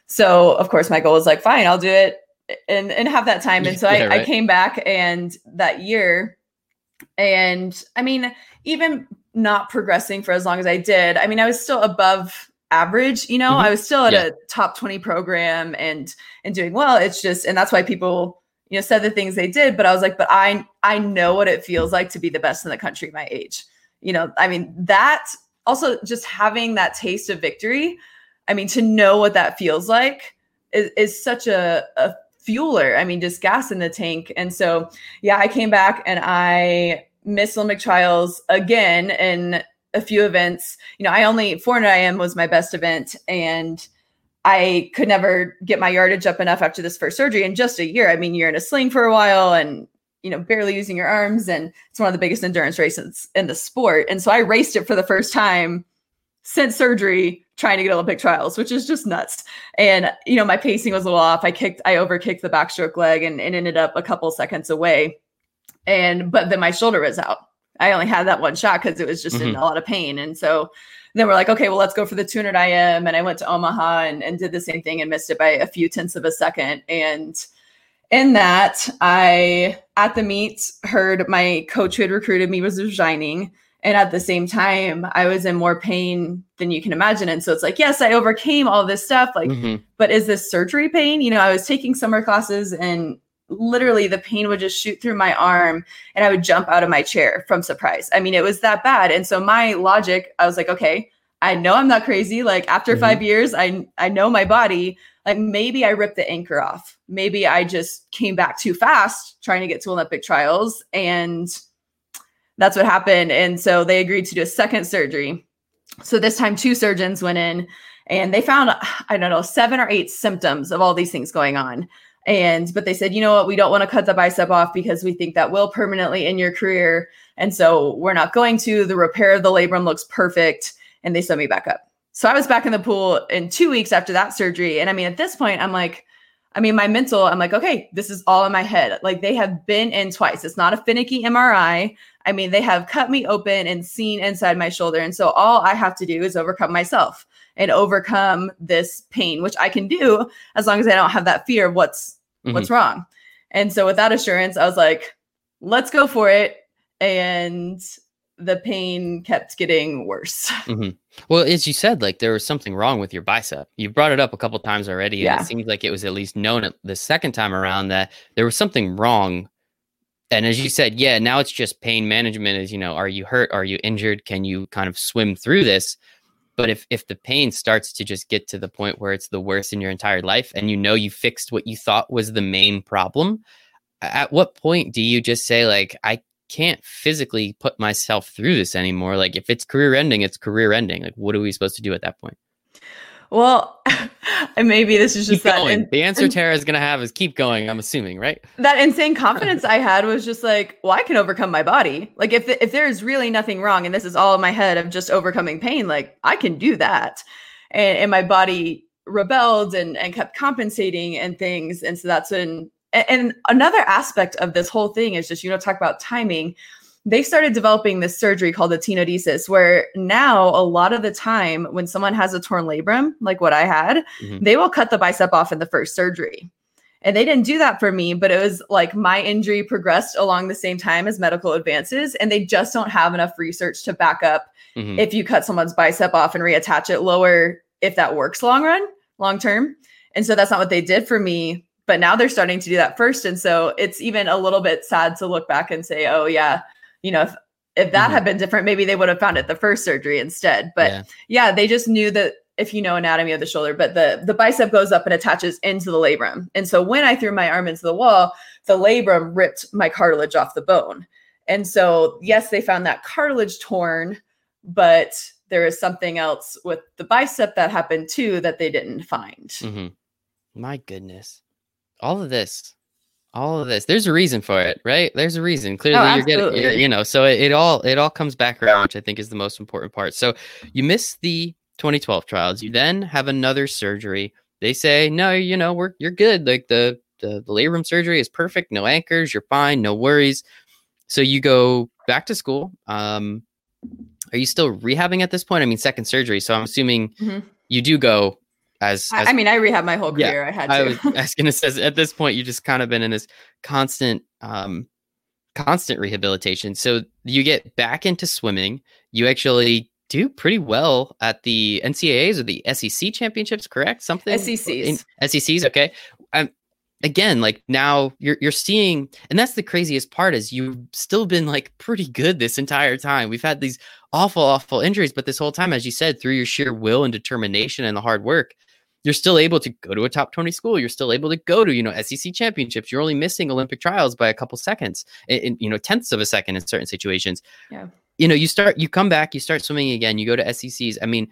so, of course, my goal was like, fine, I'll do it and, and have that time. And so yeah, I, right. I came back and that year. And I mean, even not progressing for as long as I did, I mean, I was still above average, you know, mm-hmm. I was still at yeah. a top twenty program and and doing well. It's just, and that's why people, you know, said the things they did, but I was like, but I, I know what it feels like to be the best in the country my age. You know, I mean, that also just having that taste of victory. I mean, to know what that feels like is, is such a, a fueler. I mean, just gas in the tank. And so, yeah, I came back and I missed Olympic trials again in a few events. You know, I only four hundred I M was my best event, and I could never get my yardage up enough after this first surgery in just a year. I mean, you're in a sling for a while and, you know, barely using your arms. And it's one of the biggest endurance races in the sport. And so I raced it for the first time since surgery, trying to get Olympic trials, which is just nuts. And, you know, my pacing was a little off. I kicked, I overkicked the backstroke leg and, and ended up a couple seconds away. And, but then my shoulder was out. I only had that one shot because it was just mm-hmm. in a lot of pain. And so then we're like, okay, well, let's go for the two hundred I M. And I went to Omaha and, and did the same thing and missed it by a few tenths of a second. And in that, I, at the meet, heard my coach who had recruited me was resigning. And at the same time, I was in more pain than you can imagine. And so it's like, yes, I overcame all this stuff. Like, mm-hmm. but is this surgery pain? You know, I was taking summer classes and literally the pain would just shoot through my arm and I would jump out of my chair from surprise. I mean, it was that bad. And so my logic, I was like, okay, I know I'm not crazy. Like after mm-hmm. five years, I, I know my body, like maybe I ripped the anchor off. Maybe I just came back too fast trying to get to Olympic trials. And that's what happened. And so they agreed to do a second surgery. So this time two surgeons went in and they found, I don't know, seven or eight symptoms of all these things going on. And, but they said, you know what, we don't want to cut the bicep off because we think that will permanently end your career. And so we're not going to. The repair of the labrum looks perfect. And they sent me back up. So I was back in the pool in two weeks after that surgery. And I mean, at this point, I'm like, I mean, my mental, I'm like, okay, this is all in my head. Like they have been in twice. It's not a finicky M R I. I mean, they have cut me open and seen inside my shoulder. And so all I have to do is overcome myself and overcome this pain, which I can do as long as I don't have that fear of what's what's wrong. And so with that assurance, I was like, let's go for it. And the pain kept getting worse. Mm-hmm. Well, as you said, like there was something wrong with your bicep. You brought it up a couple times already. And yeah. It seems like it was at least known at the second time around that there was something wrong. And as you said, yeah, now it's just pain management is, you know, are you hurt? Are you injured? Can you kind of swim through this? But if if the pain starts to just get to the point where it's the worst in your entire life and you know you fixed what you thought was the main problem, at what point do you just say, like, I can't physically put myself through this anymore? Like, if it's career ending, it's career ending. Like, what are we supposed to do at that point? Well, and maybe this is just keep that. In- the answer Tara is going to have is keep going, I'm assuming, right? That insane confidence I had was just like, well, I can overcome my body. Like if, the, if there is really nothing wrong and this is all in my head of just overcoming pain, like I can do that. and, and my body rebelled and, and kept compensating and things. And so that's when, and another aspect of this whole thing is just, you know, talk about timing. They started developing this surgery called the tenodesis, where now a lot of the time when someone has a torn labrum, like what I had, mm-hmm. they will cut the bicep off in the first surgery. And they didn't do that for me, but it was like my injury progressed along the same time as medical advances. And they just don't have enough research to back up mm-hmm. if you cut someone's bicep off and reattach it lower, if that works long run, long term. And so that's not what they did for me. But now they're starting to do that first. And so it's even a little bit sad to look back and say, oh, yeah, you know, if, if that mm-hmm. had been different, maybe they would have found it the first surgery instead. But yeah, yeah they just knew that. If you know anatomy of the shoulder, but the, the bicep goes up and attaches into the labrum. And so when I threw my arm into the wall, the labrum ripped my cartilage off the bone. And so, yes, they found that cartilage torn, but there is something else with the bicep that happened too that they didn't find. Mm-hmm. My goodness. All of this, all of this, there's a reason for it, right? There's a reason. Clearly oh, you're getting, you're, you know, so it, it all, it all comes back around, which I think is the most important part. So you miss the twenty twelve trials, you then have another surgery. They say, no, you know, we're you're good. Like the, the, the labrum surgery is perfect. No anchors. You're fine. No worries. So you go back to school. Um, are you still rehabbing at this point? I mean, second surgery. So I'm assuming mm-hmm. you do go as, as I, I mean, I rehabbed my whole career. Yeah, I had to. I was, I was going to say at this point, you just kind of been in this constant, um, constant rehabilitation. So you get back into swimming. You actually do pretty well at the N C A As or the S E C championships, correct? Something S E Cs. In, S E Cs, okay. Um, again, like now you're you're seeing, and that's the craziest part is you've still been like pretty good this entire time. We've had these awful, awful injuries, but this whole time, as you said, through your sheer will and determination and the hard work, you're still able to go to a top twenty school. You're still able to go to, you know, S E C championships. You're only missing Olympic trials by a couple seconds, in, in, you know, tenths of a second in certain situations. Yeah. You know, you start, you come back, you start swimming again, you go to S E Cs. I mean,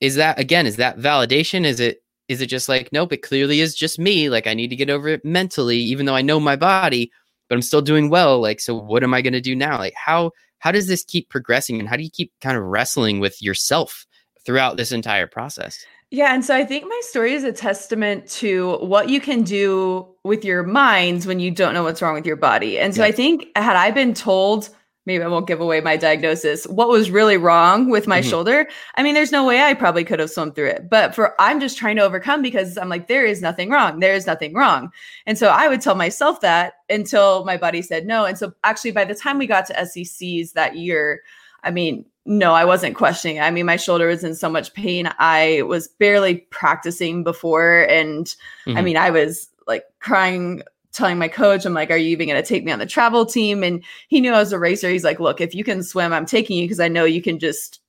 is that, again, is that validation? Is it, is it just like, nope, it clearly is just me. Like I need to get over it mentally, even though I know my body, but I'm still doing well. Like, so what am I going to do now? Like how, how does this keep progressing and how do you keep kind of wrestling with yourself throughout this entire process? Yeah. And so I think my story is a testament to what you can do with your mind when you don't know what's wrong with your body. And so yeah. I think had I been told, maybe I won't give away my diagnosis, what was really wrong with my mm-hmm. shoulder. I mean, there's no way I probably could have swum through it, but for, I'm just trying to overcome because I'm like, there is nothing wrong. There is nothing wrong. And so I would tell myself that until my body said no. And so actually by the time we got to S E Cs that year, I mean, no, I wasn't questioning. I mean, my shoulder was in so much pain. I was barely practicing before. And mm-hmm. I mean, I was like crying, telling my coach, I'm like, are you even going to take me on the travel team? And he knew I was a racer. He's like, look, if you can swim, I'm taking you because I know you can just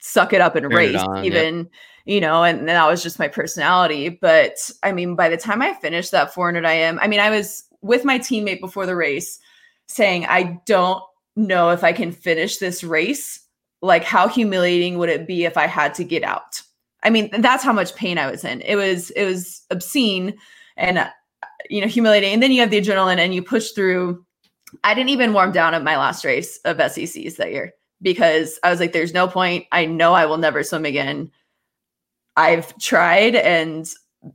suck it up and Turn race on, even, yep. you know, and, and that was just my personality. But I mean, by the time I finished that four hundred I M, I mean, I was with my teammate before the race saying, I don't know if I can finish this race. Like how humiliating would it be if I had to get out? I mean, that's how much pain I was in. It was, it was obscene. And you know, humiliating. And then you have the adrenaline and you push through. I didn't even warm down at my last race of S E Cs that year because I was like, there's no point. I know I will never swim again. I've tried and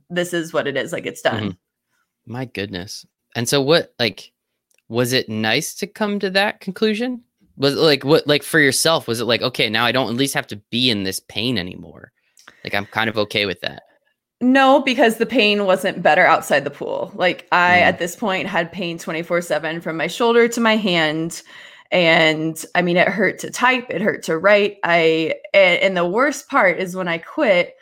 this is what it is. Like it's done. Mm-hmm. My goodness. And so what, like, was it nice to come to that conclusion? Was it like, what, like for yourself, was it like, okay, now I don't at least have to be in this pain anymore. Like I'm kind of okay with that. No, because the pain wasn't better outside the pool. Like I, mm. at this point, had pain twenty-four seven from my shoulder to my hand. And I mean, it hurt to type, it hurt to write. I, and, and the worst part is when I quit,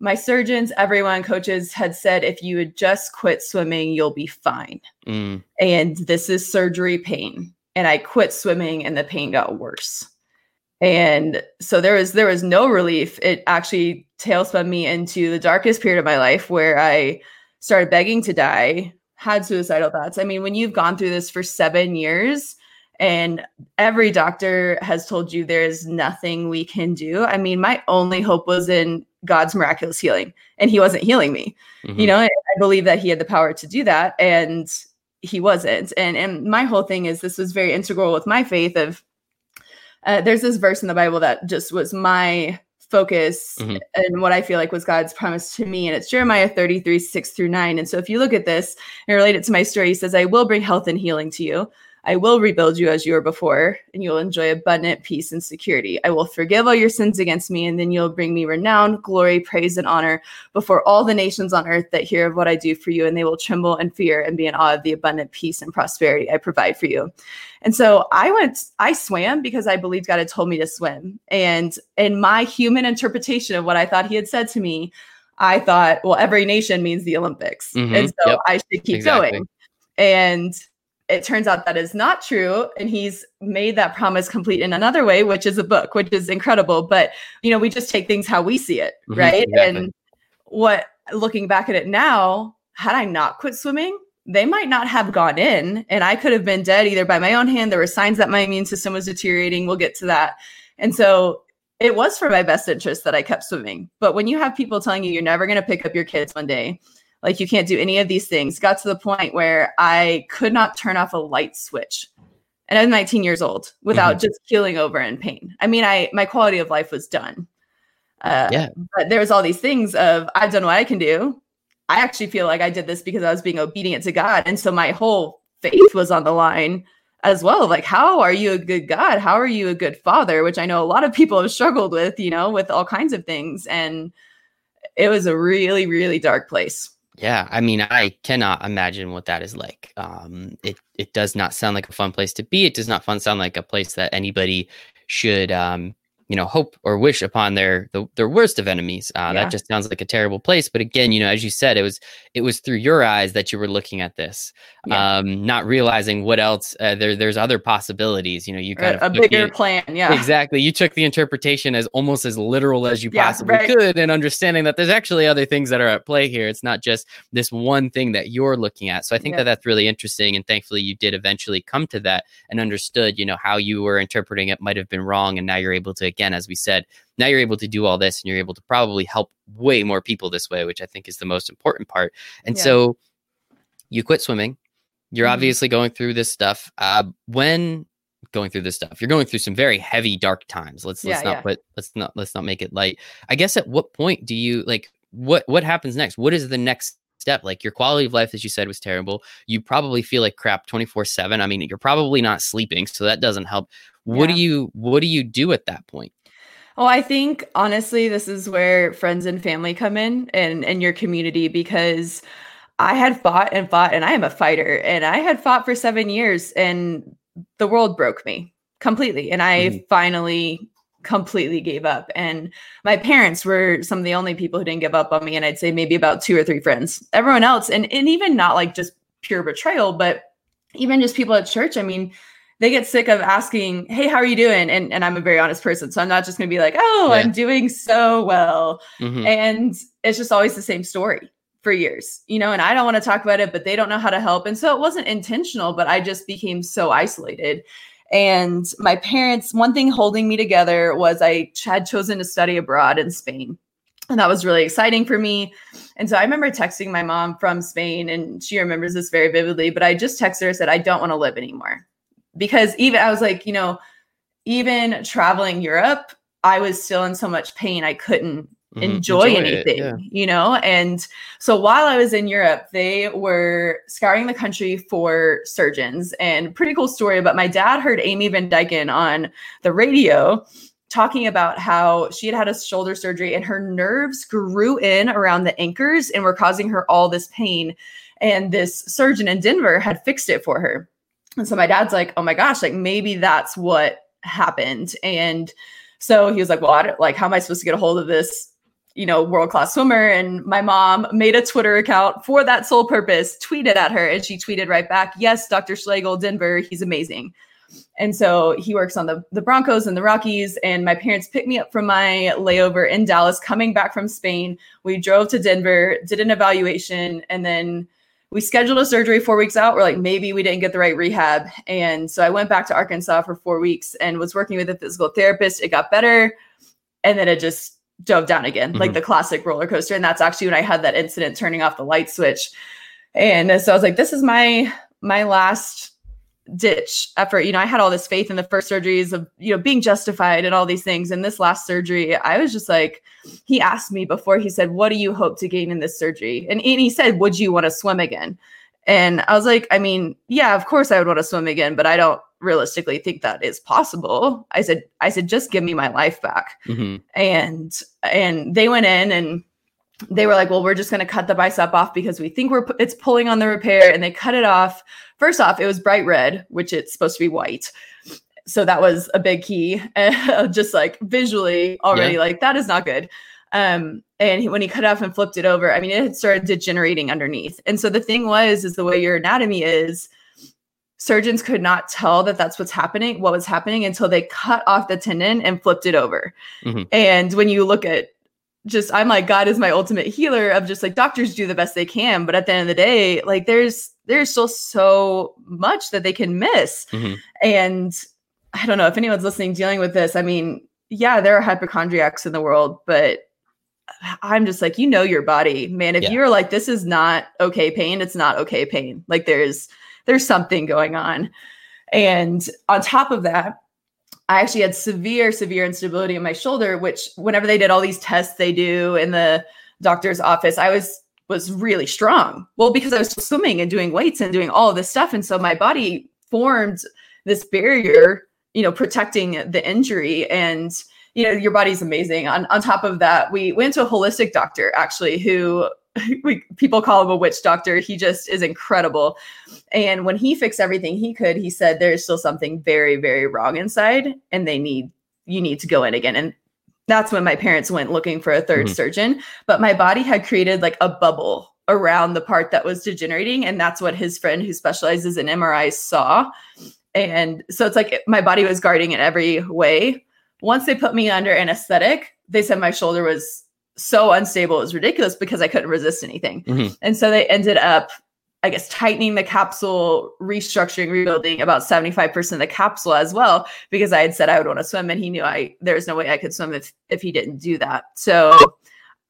my surgeons, everyone, coaches had said, if you would just quit swimming, you'll be fine. Mm. And this is surgery pain. And I quit swimming and the pain got worse. And so there was, there was no relief. It actually tailspun me into the darkest period of my life where I started begging to die, had suicidal thoughts. I mean, when you've gone through this for seven years and every doctor has told you there is nothing we can do. I mean, my only hope was in God's miraculous healing and he wasn't healing me. Mm-hmm. You know, I believe that he had the power to do that and he wasn't. And, and my whole thing is this was very integral with my faith of, Uh, there's this verse in the Bible that just was my focus mm-hmm. and what I feel like was God's promise to me. And it's Jeremiah thirty-three, six through nine. And so if you look at this and relate it to my story, he says, I will bring health and healing to you. I will rebuild you as you were before, and you'll enjoy abundant peace and security. I will forgive all your sins against me, and then you'll bring me renown, glory, praise, and honor before all the nations on earth that hear of what I do for you, and they will tremble and fear and be in awe of the abundant peace and prosperity I provide for you. And so I went, I swam because I believed God had told me to swim. And in my human interpretation of what I thought he had said to me, I thought, well, every nation means the Olympics. Mm-hmm. And so yep. I should keep exactly. going. And it turns out that is not true. And he's made that promise complete in another way, which is a book, which is incredible. But, you know, we just take things how we see it. Right. Exactly. And what, looking back at it now, had I not quit swimming, they might not have gone in, and I could have been dead either by my own hand. There were signs that my immune system was deteriorating. We'll get to that. And so it was for my best interest that I kept swimming. But when you have people telling you, you're never going to pick up your kids one day, like you can't do any of these things, got to the point where I could not turn off a light switch. And I was nineteen years old without mm-hmm. just keeling over in pain. I mean, I, my quality of life was done. Uh, yeah. But there was all these things of, I've done what I can do. I actually feel like I did this because I was being obedient to God. And so my whole faith was on the line as well. Like, how are you a good God? How are you a good father? Which I know a lot of people have struggled with, you know, with all kinds of things. And it was a really, really dark place. Yeah. I mean, I cannot imagine what that is like. Um, it, it does not sound like a fun place to be. It does not fun sound like a place that anybody should, um, you know, hope or wish upon their, the, their worst of enemies. Uh, yeah. That just sounds like a terrible place. But again, you know, as you said, it was, it was through your eyes that you were looking at this, yeah. um, not realizing what else uh, there, there's other possibilities, you know, you got right, a bigger it, plan. Yeah, exactly. You took the interpretation as almost as literal as you yeah, possibly right. could, and understanding that there's actually other things that are at play here. It's not just this one thing that you're looking at. So I think yeah. that that's really interesting. And thankfully you did eventually come to that and understood, you know, how you were interpreting it might've been wrong. And now you're able to, again, Again, as we said, now you're able to do all this, and you're able to probably help way more people this way, which I think is the most important part. And yeah. so you quit swimming. You're mm-hmm. obviously going through this stuff. Uh, when going through this stuff, you're going through some very heavy, dark times. Let's let's yeah, not yeah. put let's not let's not make it light. I guess at what point do you like what what happens next? What is the next step? Like, your quality of life, as you said, was terrible. You probably feel like crap twenty-four seven. I mean, you're probably not sleeping, so that doesn't help. What yeah. do you, what do you do at that point? Oh, I think honestly, this is where friends and family come in, and, and your community, because I had fought and fought, and I am a fighter, and I had fought for seven years and the world broke me completely. And I mm-hmm. finally completely gave up. And my parents were some of the only people who didn't give up on me. And I'd say maybe about two or three friends, everyone else. And, and even not like just pure betrayal, but even just people at church. I mean, they get sick of asking, hey, how are you doing? And and I'm a very honest person. So I'm not just going to be like, oh, yeah. I'm doing so well. Mm-hmm. And it's just always the same story for years, you know, and I don't want to talk about it, but they don't know how to help. And so it wasn't intentional, but I just became so isolated. And my parents, one thing holding me together was I had chosen to study abroad in Spain. And that was really exciting for me. And so I remember texting my mom from Spain, and she remembers this very vividly, but I just texted her and said, I don't want to live anymore. Because even I was like, you know, even traveling Europe, I was still in so much pain. I couldn't mm-hmm. enjoy, enjoy anything, it, yeah. you know? And so while I was in Europe, they were scouring the country for surgeons, and pretty cool story. But my dad heard Amy Van Dyken on the radio talking about how she had had a shoulder surgery and her nerves grew in around the anchors and were causing her all this pain. And this surgeon in Denver had fixed it for her. And so my dad's like, oh my gosh, like maybe that's what happened. And so he was like, well, I don't, like, how am I supposed to get a hold of this, you know, world-class swimmer? And my mom made a Twitter account for that sole purpose, tweeted at her, and she tweeted right back, yes, Doctor Schlegel, Denver, he's amazing. And so he works on the, the Broncos and the Rockies. And my parents picked me up from my layover in Dallas, coming back from Spain. We drove to Denver, did an evaluation, and then we scheduled a surgery four weeks out. We're like, maybe we didn't get the right rehab. And so I went back to Arkansas for four weeks and was working with a physical therapist. It got better. And then it just dove down again, mm-hmm. like the classic roller coaster. And that's actually when I had that incident turning off the light switch. And so I was like, this is my, my last ditch effort. You know, I had all this faith in the first surgeries of, you know, being justified and all these things. And this last surgery, I was just like, he asked me before, he said, what do you hope to gain in this surgery? And, and he said, would you want to swim again? And I was like, I mean, yeah, of course I would want to swim again, but I don't realistically think that is possible. I said, I said, just give me my life back. Mm-hmm. And, and they went in and they were like, well, we're just going to cut the bicep off because we think we're, it's pulling on the repair. And they cut it off. First off, it was bright red, which it's supposed to be white. So that was a big key. Just like visually already, yeah. like that is not good. Um, and when he cut off and flipped it over, I mean, it had started degenerating underneath. And so the thing was, is the way your anatomy is, surgeons could not tell that that's what's happening, what was happening until they cut off the tendon and flipped it over. Mm-hmm. And when you look at just, I'm like, God is my ultimate healer of just like doctors do the best they can. But at the end of the day, like there's, there's still so much that they can miss. Mm-hmm. And I don't know if anyone's listening, dealing with this. I mean, yeah, there are hypochondriacs in the world, but I'm just like, you know, your body, man, if yeah. you're like, this is not okay pain, it's not okay pain. Like there's, there's something going on. And on top of that, I actually had severe, severe instability in my shoulder, which whenever they did all these tests they do in the doctor's office, I was, was really strong. Well, because I was swimming and doing weights and doing all of this stuff. And so my body formed this barrier, you know, protecting the injury. And you know, your body's amazing. On on top of that, we went to a holistic doctor, actually, who we, people call him a witch doctor. He just is incredible. And when he fixed everything he could, he said, there's still something very, very wrong inside and they need, you need to go in again. And that's when my parents went looking for a third mm-hmm. surgeon, but my body had created like a bubble around the part that was degenerating. And that's what his friend who specializes in M R I saw. And so it's like, my body was guarding in every way. Once they put me under anesthetic, they said my shoulder was so unstable. It was ridiculous because I couldn't resist anything. Mm-hmm. And so they ended up, I guess, tightening the capsule, restructuring, rebuilding about seventy-five percent of the capsule as well, because I had said I would want to swim and he knew I, there was no way I could swim if, if he didn't do that. So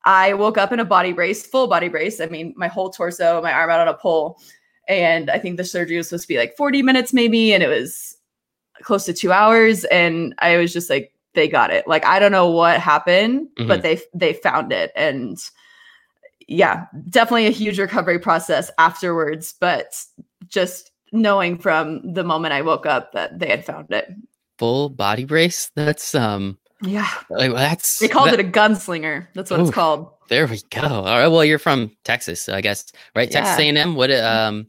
I woke up in a body brace, full body brace. I mean, my whole torso, my arm out on a pole. And I think the surgery was supposed to be like forty minutes maybe. And it was close to two hours. And I was just like, they got it. Like, I don't know what happened, mm-hmm. but they, they found it. And yeah, definitely a huge recovery process afterwards, but just knowing from the moment I woke up that they had found it. Full body brace. That's, um, yeah, like, that's, they called that, it a gunslinger. That's what oof, it's called. There we go. All right. Well, you're from Texas, I guess, right? Yeah. Texas A and M. What, um,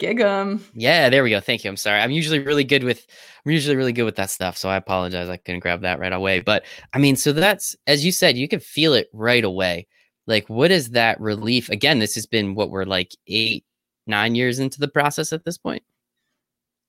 Gig'em. Yeah, there we go. Thank you. I'm sorry. I'm usually really good with I'm usually really good with that stuff. So I apologize. I couldn't grab that right away. But I mean, so that's, as you said, you can feel it right away. Like, what is that relief? Again, this has been what we're like eight, nine years into the process at this point.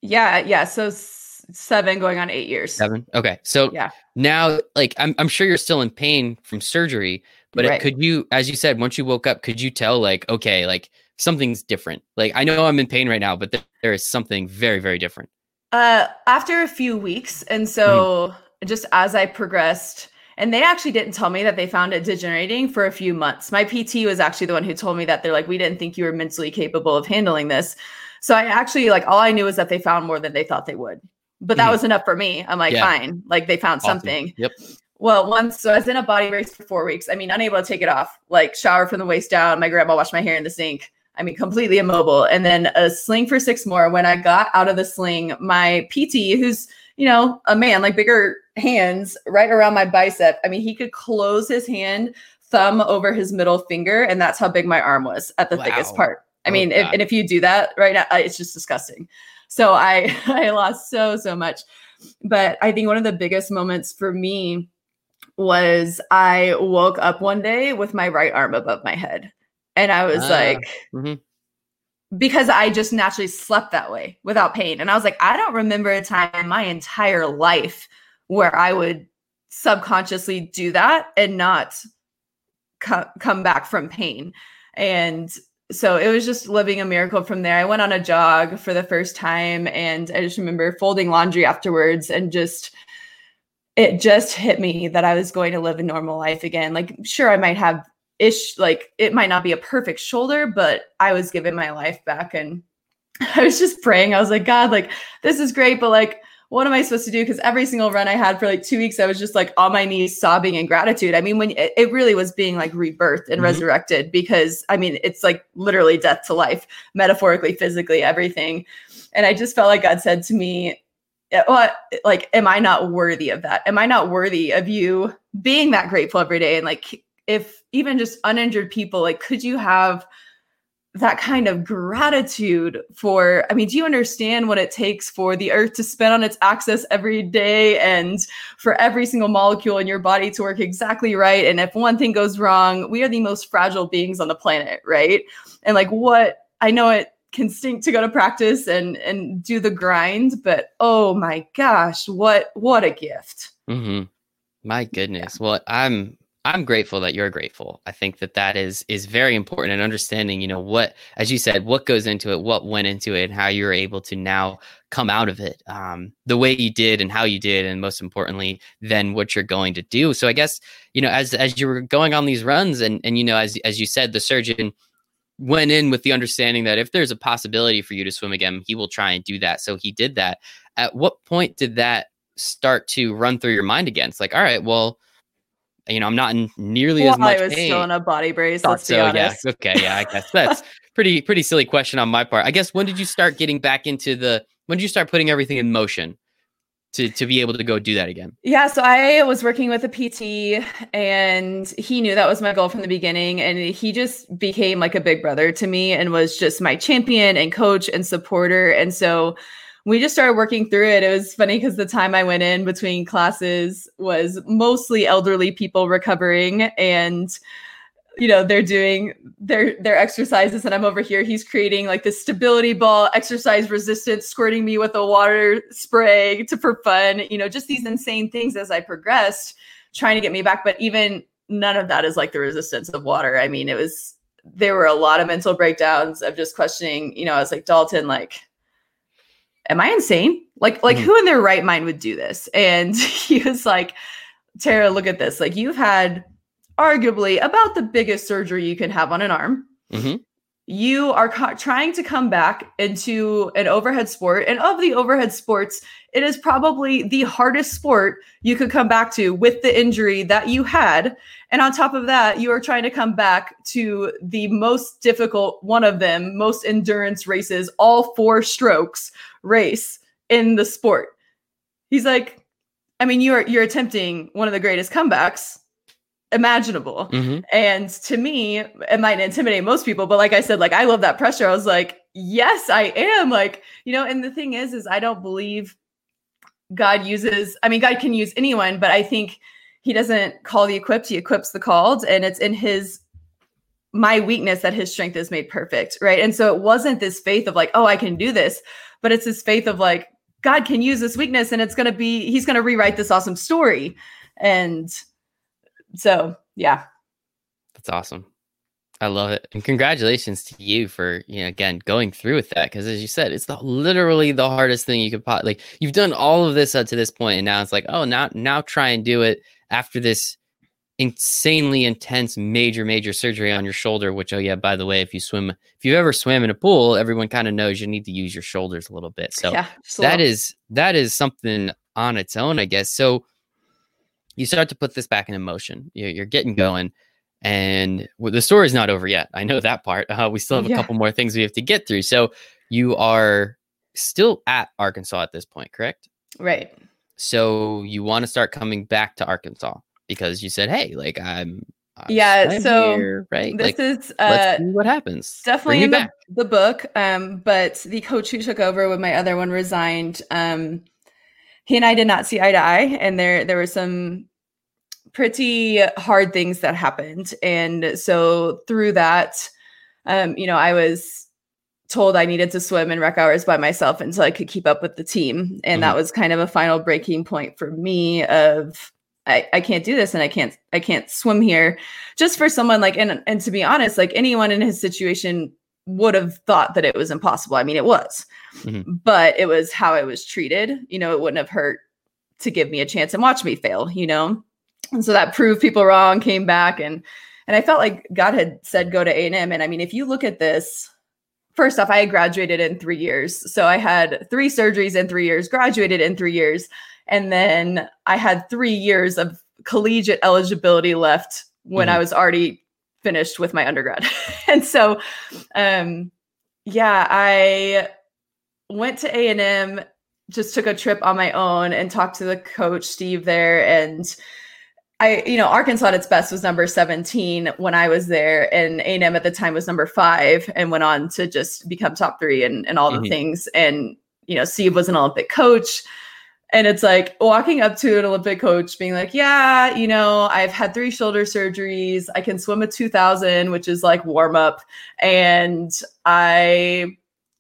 Yeah, yeah. So seven going on eight years. Seven. Okay. So yeah. Now like I'm I'm sure you're still in pain from surgery, but right. it, could you, as you said, once you woke up, could you tell like, okay, like something's different. Like, I know I'm in pain right now, but th- there is something very, very different. Uh, after a few weeks. And so mm-hmm. just as I progressed, and they actually didn't tell me that they found it degenerating for a few months. My P T was actually the one who told me that. They're like, we didn't think you were mentally capable of handling this. So I actually, like, all I knew was that they found more than they thought they would, but that mm-hmm. was enough for me. I'm like, yeah. fine. Like they found awesome. something. Yep. Well, once, so I was in a body brace for four weeks. I mean, unable to take it off, like shower from the waist down. My grandma washed my hair in the sink. I mean, completely immobile. And then a sling for six more. When I got out of the sling, my P T, who's, you know, a man, like bigger hands right around my bicep. I mean, he could close his hand, thumb over his middle finger. And that's how big my arm was at the wow. thickest part. I oh, mean, if, and if you do that right now, it's just disgusting. So I, I lost so, so much. But I think one of the biggest moments for me was I woke up one day with my right arm above my head. And I was uh, like, mm-hmm. because I just naturally slept that way without pain. And I was like, I don't remember a time in my entire life where I would subconsciously do that and not co- come back from pain. And so it was just living a miracle from there. I went on a jog for the first time. And I just remember folding laundry afterwards and just... it just hit me that I was going to live a normal life again. Like, sure, I might have ish, like it might not be a perfect shoulder, but I was given my life back. And I was just praying. I was like, God, like, this is great, but like, what am I supposed to do? Because every single run I had for like two weeks, I was just like on my knees sobbing in gratitude. I mean, when it, it really was being like rebirthed and mm-hmm. resurrected, because I mean, it's like literally death to life, metaphorically, physically, everything. And I just felt like God said to me, well, like, am I not worthy of that? Am I not worthy of you being that grateful every day? And like, if even just uninjured people, like, could you have that kind of gratitude for, I mean, do you understand what it takes for the earth to spin on its axis every day and for every single molecule in your body to work exactly right? And if one thing goes wrong, we are the most fragile beings on the planet, right? And like, what, I know it can stink to go to practice and and do the grind, but oh my gosh, what what a gift. Mm-hmm. My goodness. Yeah. Well, I'm I'm grateful that you're grateful. I think that that is, is very important, and understanding, you know, what, as you said, what goes into it, what went into it, and how you're able to now come out of it um, the way you did and how you did. And most importantly, then what you're going to do. So I guess, you know, as, as you were going on these runs and, and, you know, as, as you said, the surgeon went in with the understanding that if there's a possibility for you to swim again, he will try and do that. So he did that. At what point did that start to run through your mind again? It's like, all right, well, you know, I'm not in nearly well, as much pain. I was pain. still in a body brace, let's so, be honest. Yeah. Okay, yeah, I guess that's pretty pretty silly question on my part. I guess, when did you start getting back into the, when did you start putting everything in motion to, to be able to go do that again? Yeah, so I was working with a P T, and he knew that was my goal from the beginning. And he just became like a big brother to me and was just my champion and coach and supporter. And so we just started working through it. It was funny because the time I went in between classes was mostly elderly people recovering, and, you know, they're doing their, their exercises. And I'm over here, he's creating like this stability ball, exercise resistance, squirting me with a water spray to, for fun, you know, just these insane things as I progressed, trying to get me back. But even none of that is like the resistance of water. I mean, it was, there were a lot of mental breakdowns of just questioning, you know, I was like, Dalton, like, am I insane? Like, like mm-hmm. who in their right mind would do this? And he was like, Tara, look at this. Like, you've had arguably about the biggest surgery you can have on an arm. Mm-hmm. You are co- trying to come back into an overhead sport. And of the overhead sports, it is probably the hardest sport you could come back to with the injury that you had. And on top of that, you are trying to come back to the most difficult one of them, most endurance races, all four strokes race in the sport. He's like, I mean, you're, you're attempting one of the greatest comebacks imaginable. Mm-hmm. And to me, it might intimidate most people, but like I said, like, I love that pressure. I was like, yes, I am. Like, you know, and the thing is, is I don't believe God uses, I mean, God can use anyone, but I think he doesn't call the equipped, he equips the called. And it's in his, my weakness that his strength is made perfect. Right. And so it wasn't this faith of like, oh, I can do this, but it's this faith of like, God can use this weakness, and it's going to be, he's going to rewrite this awesome story. And so, yeah. That's awesome. I love it. And congratulations to you for, you know, again, going through with that. Cause as you said, it's the, literally the hardest thing you could pot. Like, you've done all of this up to this point, and now it's like, oh, now, now try and do it after this insanely intense, major, major surgery on your shoulder, which, oh yeah, by the way, if you swim, if you ever swim in a pool, everyone kind of knows you need to use your shoulders a little bit. So yeah, that is, that is something on its own, I guess. So you start to put this back into motion. You're getting going, and the story is not over yet. I know that part. Uh, we still have a yeah. couple more things we have to get through. So you are still at Arkansas at this point, correct? Right. So you want to start coming back to Arkansas because you said, hey, like I'm, I'm yeah. So here, right. This like, is uh, let's see what happens. Definitely in the, the book. Um, but the coach who took over when my other one resigned, um, he and I did not see eye to eye, and there there were some pretty hard things that happened. And so through that, um, you know, I was told I needed to swim in rec hours by myself until I could keep up with the team. And mm-hmm. that was kind of a final breaking point for me of I, I can't do this, and I can't I can't swim here. Just for someone like and and to be honest, like anyone in his situation would have thought that it was impossible. I mean, it was, mm-hmm. but it was how I was treated. You know, it wouldn't have hurt to give me a chance and watch me fail, you know? And so that proved people wrong, came back. And, and I felt like God had said, go to A and M. And I mean, if you look at this first off, I had graduated in three years. So I had three surgeries in three years, graduated in three years. And then I had three years of collegiate eligibility left when mm-hmm. I was already finished with my undergrad. And so, um, yeah, I went to A and M, just took a trip on my own and talked to the coach, Steve, there. And I, you know, Arkansas at its best was number seventeen when I was there, and A and M at the time was number five and went on to just become top three and, and all mm-hmm. the things. And, you know, Steve was an Olympic coach. And it's like walking up to an Olympic coach being like, yeah, you know, I've had three shoulder surgeries. I can swim a two thousand, which is like warm up. And I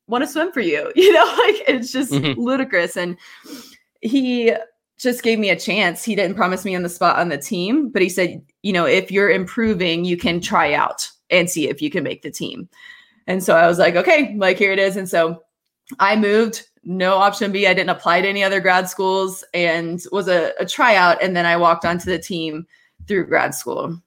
want to swim for you. You know, like it's just mm-hmm. ludicrous. And he just gave me a chance. He didn't promise me on the spot on the team, but he said, you know, if you're improving, you can try out and see if you can make the team. And so I was like, okay, like here it is. And so I moved. No option B. I didn't apply to any other grad schools and was a, a tryout. And then I walked onto the team through grad school.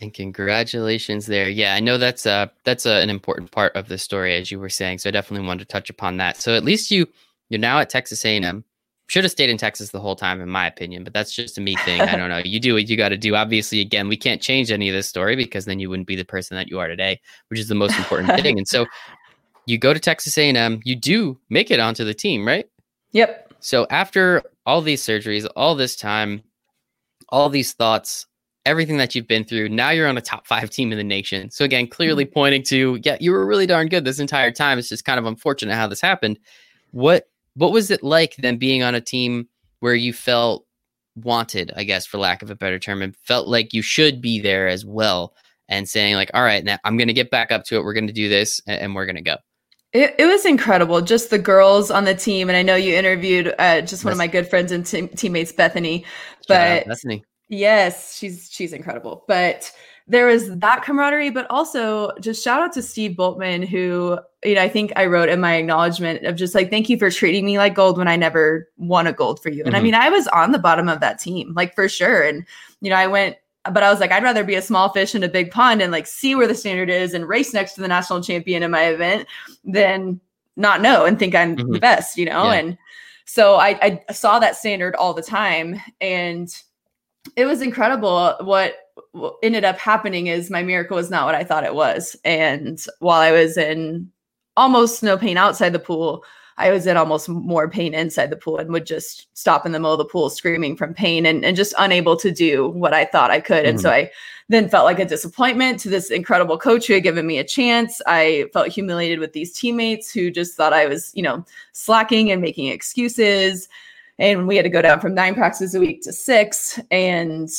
And congratulations there. Yeah, I know that's uh that's a, an important part of the story, as you were saying. So I definitely wanted to touch upon that. So at least you, you're now at Texas A and M. Should have stayed in Texas the whole time, in my opinion, but that's just a me thing. I don't know. You do what you got to do. Obviously, again, we can't change any of this story because then you wouldn't be the person that you are today, which is the most important thing. And so you go to Texas A and M, you do make it onto the team, right? Yep. So after all these surgeries, all this time, all these thoughts, everything that you've been through, now you're on a top five team in the nation. So again, clearly pointing to, yeah, you were really darn good this entire time. It's just kind of unfortunate how this happened. What, what was it like then being on a team where you felt wanted, I guess, for lack of a better term, and felt like you should be there as well, and saying like, all right, now I'm going to get back up to it. We're going to do this and we're going to go. It, it was incredible. Just the girls on the team. And I know you interviewed uh, just one of my good friends and te- teammates, Bethany, but yeah, Bethany. Yes, she's, she's incredible. But there was that camaraderie, but also just shout out to Steve Boltman, who, you know, I think I wrote in my acknowledgement of just like, thank you for treating me like gold when I never won a gold for you. And mm-hmm. I mean, I was on the bottom of that team, like for sure. And, you know, I went, but I was like, I'd rather be a small fish in a big pond and like see where the standard is and race next to the national champion in my event than not know and think I'm mm-hmm. the best, you know? Yeah. And so I, I saw that standard all the time, and it was incredible. What ended up happening is my miracle was not what I thought it was. And while I was in almost no pain outside the pool, I was in almost more pain inside the pool and would just stop in the middle of the pool screaming from pain and, and just unable to do what I thought I could. Mm-hmm. And so I then felt like a disappointment to this incredible coach who had given me a chance. I felt humiliated with these teammates who just thought I was, you know, slacking and making excuses. And we had to go down from nine practices a week to six. And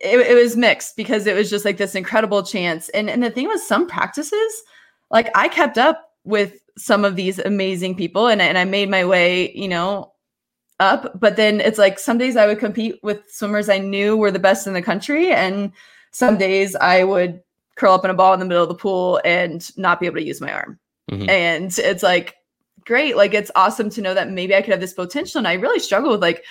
it, it was mixed because it was just like this incredible chance. And, and the thing was, some practices, like I kept up with some of these amazing people and, and I made my way, you know, up. But then it's like some days I would compete with swimmers I knew were the best in the country. And some days I would curl up in a ball in the middle of the pool and not be able to use my arm. Mm-hmm. And it's like, great. Like, it's awesome to know that maybe I could have this potential. And I really struggle with like,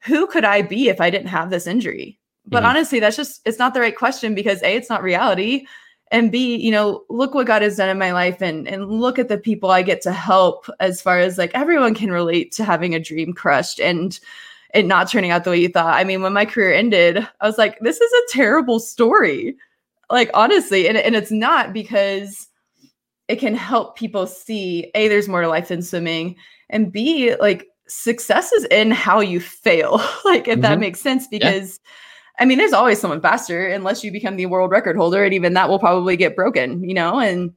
who could I be if I didn't have this injury? But mm-hmm. honestly, that's just, it's not the right question because A, it's not reality. And B, you know, look what God has done in my life, and and look at the people I get to help, as far as like everyone can relate to having a dream crushed and it not turning out the way you thought. I mean, when my career ended, I was like, this is a terrible story. Like, honestly, and, and it's not, because it can help people see, A, there's more to life than swimming, and B, like success is in how you fail. Like, if mm-hmm. that makes sense, because yeah. I mean, there's always someone faster unless you become the world record holder. And even that will probably get broken, you know? And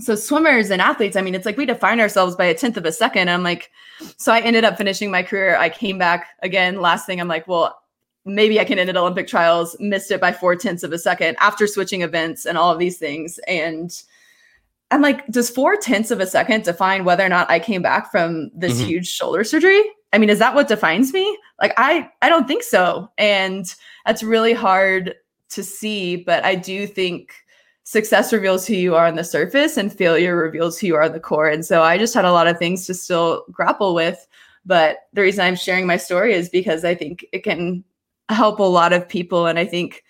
so swimmers and athletes, I mean, it's like we define ourselves by a tenth of a second. I'm like, so I ended up finishing my career. I came back again. Last thing, I'm like, well, maybe I can end at Olympic trials, missed it by four tenths of a second after switching events and all of these things. And I'm like, does four tenths of a second define whether or not I came back from this mm-hmm. huge shoulder surgery? I mean, is that what defines me? Like, I, I don't think so. And that's really hard to see, but I do think success reveals who you are on the surface and failure reveals who you are on the core. And so I just had a lot of things to still grapple with, but the reason I'm sharing my story is because I think it can help a lot of people. And I think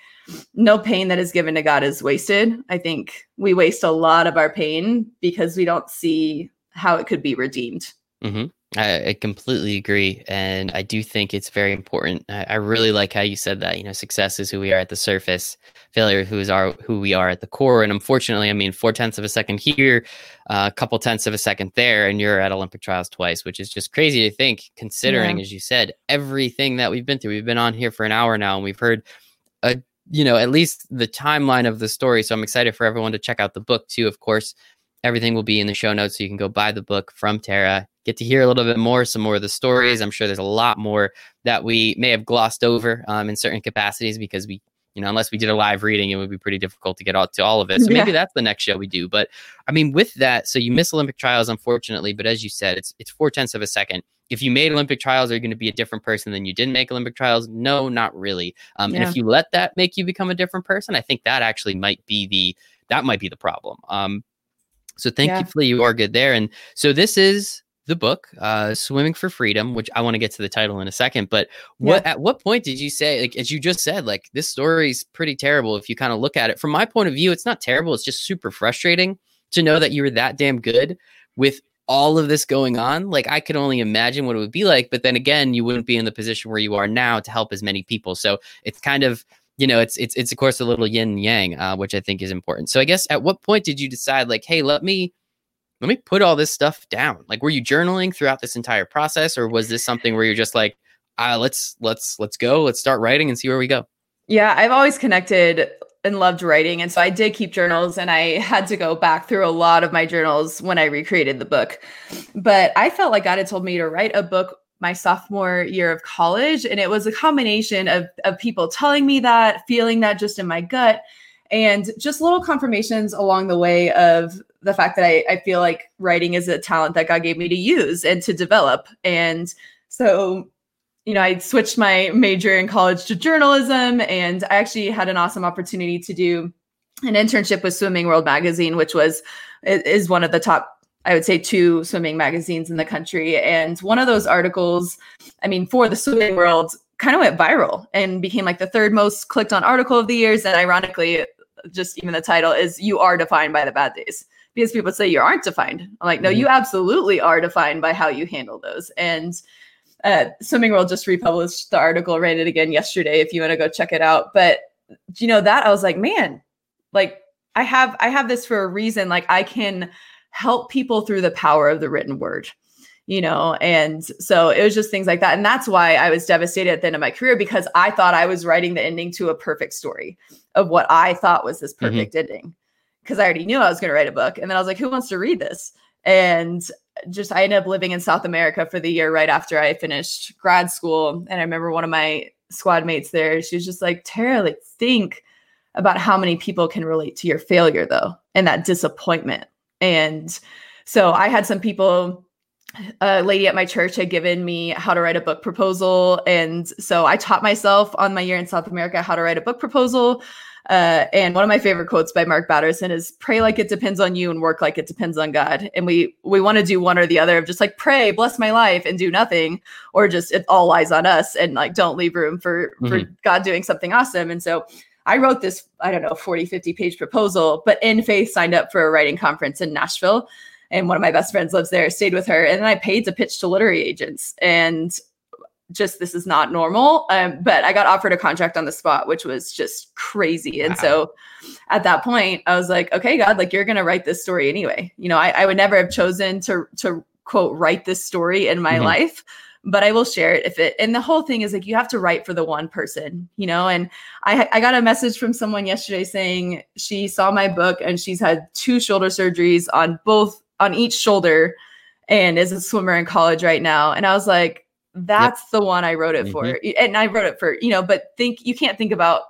no pain that is given to God is wasted. I think we waste a lot of our pain because we don't see how it could be redeemed. Mm-hmm. I, I completely agree. And I do think it's very important. I, I really like how you said that, you know, success is who we are at the surface, failure who is our, who we are at the core. And unfortunately, I mean, four tenths of a second here, uh, a couple tenths of a second there, and you're at Olympic trials twice, which is just crazy to think, considering, yeah. as you said, everything that we've been through. We've been on here for an hour now, and we've heard a, you know, at least the timeline of the story. So I'm excited for everyone to check out the book too. Of course, everything will be in the show notes, so you can go buy the book from Tara, get to hear a little bit more, some more of the stories. I'm sure there's a lot more that we may have glossed over um, in certain capacities, because we, you know, unless we did a live reading, it would be pretty difficult to get all, to all of it. So maybe yeah. that's the next show we do. But I mean, with that, so you miss Olympic trials, unfortunately, but as you said, it's it's four tenths of a second. If you made Olympic trials, are you going to be a different person than you didn't make Olympic trials? No, not really. Um, yeah. And if you let that make you become a different person, I think that actually might be the, that might be the problem. Um, So thankfully yeah. you are good there. And so this is the book, uh, Swimming for Freedom, which I want to get to the title in a second. But what yeah. at what point did you say, like, as you just said, like, this story's pretty terrible if you kind of look at it. From my point of view, it's not terrible. It's just super frustrating to know that you were that damn good with all of this going on. Like, I could only imagine what it would be like. But then again, you wouldn't be in the position where you are now to help as many people. So it's kind of, you know, it's, it's, it's of course a little yin and yang, uh, which I think is important. So I guess at what point did you decide, like, hey, let me, let me put all this stuff down? Like, were you journaling throughout this entire process, or was this something where you're just like, uh, let's, let's, let's go, let's start writing and see where we go? Yeah. I've always connected and loved writing. And so I did keep journals, and I had to go back through a lot of my journals when I recreated the book, but I felt like God had told me to write a book my sophomore year of college. And it was a combination of, of people telling me that, feeling that just in my gut, and just little confirmations along the way of the fact that I, I feel like writing is a talent that God gave me to use and to develop. And so, you know, I switched my major in college to journalism, and I actually had an awesome opportunity to do an internship with Swimming World magazine, which was, is one of the top, I would say, two swimming magazines in the country. And one of those articles, I mean, for the Swimming World, kind of went viral and became like the third most clicked on article of the years. And ironically, just even the title is, you are defined by the bad days, because people say you aren't defined. I'm like, no, mm-hmm. you absolutely are defined by how you handle those. And uh, Swimming World just republished the article, ran it again yesterday, if you want to go check it out. But you know, that I was like, man, like I have, I have this for a reason. Like, I can help people through the power of the written word, you know? And so it was just things like that. And that's why I was devastated at the end of my career, because I thought I was writing the ending to a perfect story of what I thought was this perfect mm-hmm. ending. Cause I already knew I was going to write a book. And then I was like, who wants to read this? And just, I ended up living in South America for the year right after I finished grad school. And I remember one of my squad mates there, she was just like, Tara, like, think about how many people can relate to your failure though, and that disappointment. And so I had some people, a lady at my church had given me how to write a book proposal. And so I taught myself on my year in South America how to write a book proposal. Uh, and one of my favorite quotes by Mark Batterson is, pray like it depends on you and work like it depends on God. And we we want to do one or the other of just like, pray, bless my life, and do nothing, or just it all lies on us and like don't leave room for, mm-hmm. for God doing something awesome. And so I wrote this, I don't know, forty, fifty page proposal, but in faith signed up for a writing conference in Nashville. And one of my best friends lives there, stayed with her. And then I paid to pitch to literary agents, and just, this is not normal. Um, but I got offered a contract on the spot, which was just crazy. And wow. so at that point I was like, okay, God, like, you're going to write this story anyway. You know, I, I would never have chosen to, to quote, write this story in my mm-hmm. life, but I will share it if it, and the whole thing is like, you have to write for the one person, you know? And I, I got a message from someone yesterday saying she saw my book and she's had two shoulder surgeries on both, on each shoulder, and is a swimmer in college right now. And I was like, that's yep. the one I wrote it mm-hmm. for. And I wrote it for, you know, but think, you can't think about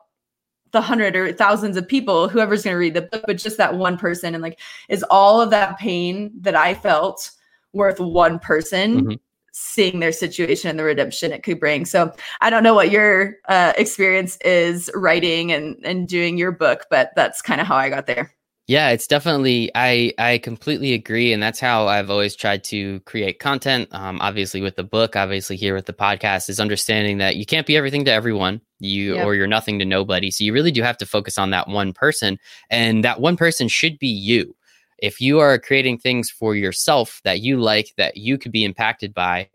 the hundred or thousands of people, whoever's going to read the book, but just that one person. And like, is all of that pain that I felt worth one person mm-hmm. seeing their situation and the redemption it could bring? So I don't know what your uh, experience is writing and, and doing your book, but that's kind of how I got there. Yeah, it's definitely, I, I completely agree. And that's how I've always tried to create content. Um, obviously with the book, obviously here with the podcast, is understanding that you can't be everything to everyone, you yep. or you're nothing to nobody. So you really do have to focus on that one person, and that one person should be you. If you are creating things for yourself that you like, that you could be impacted by,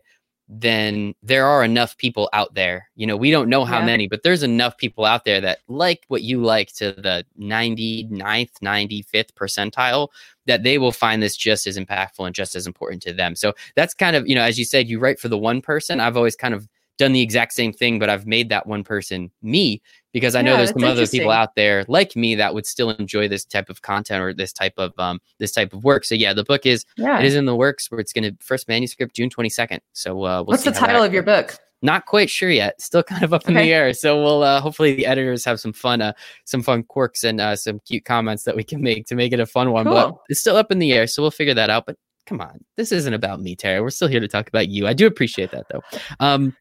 then there are enough people out there. You know, we don't know how yeah. many, but there's enough people out there that like what you like to the ninety-ninth, ninety-fifth percentile, that they will find this just as impactful and just as important to them. So that's kind of, you know, as you said, you write for the one person. I've always kind of done the exact same thing, but I've made that one person me, because I yeah, know there's some other people out there like me that would still enjoy this type of content or this type of um this type of work. So yeah, the book is yeah. it is in the works, where it's going to first manuscript June twenty-second. So uh, we'll what's the title of your book? Not quite sure yet. Still kind of up okay. in the air. So we'll uh, hopefully the editors have some fun, uh, some fun quirks and uh, some cute comments that we can make to make it a fun one. Cool. But it's still up in the air, so we'll figure that out. But come on, this isn't about me, Tara. We're still here to talk about you. I do appreciate that though. Um,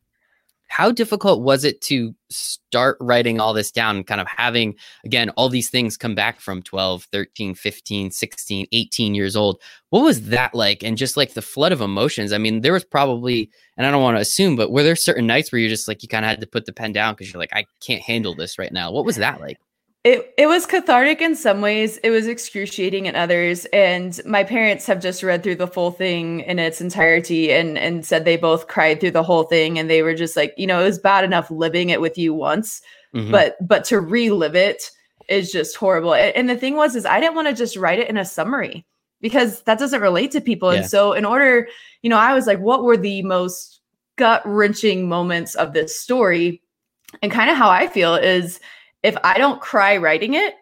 How difficult was it to start writing all this down and kind of having, again, all these things come back from twelve, thirteen, fifteen, sixteen, eighteen years old? What was that like? And just like the flood of emotions. I mean, there was probably, and I don't want to assume, but were there certain nights where you're just like, you kind of had to put the pen down because you're like, I can't handle this right now? What was that like? It it was cathartic in some ways. It was excruciating in others. And my parents have just read through the full thing in its entirety and, and said they both cried through the whole thing. And they were just like, you know, it was bad enough living it with you once, mm-hmm. but but to relive it is just horrible. And the thing was, is I didn't want to just write it in a summary, because that doesn't relate to people. Yeah. And so in order, you know, I was like, what were the most gut-wrenching moments of this story? And kind of how I feel is, if I don't cry writing it,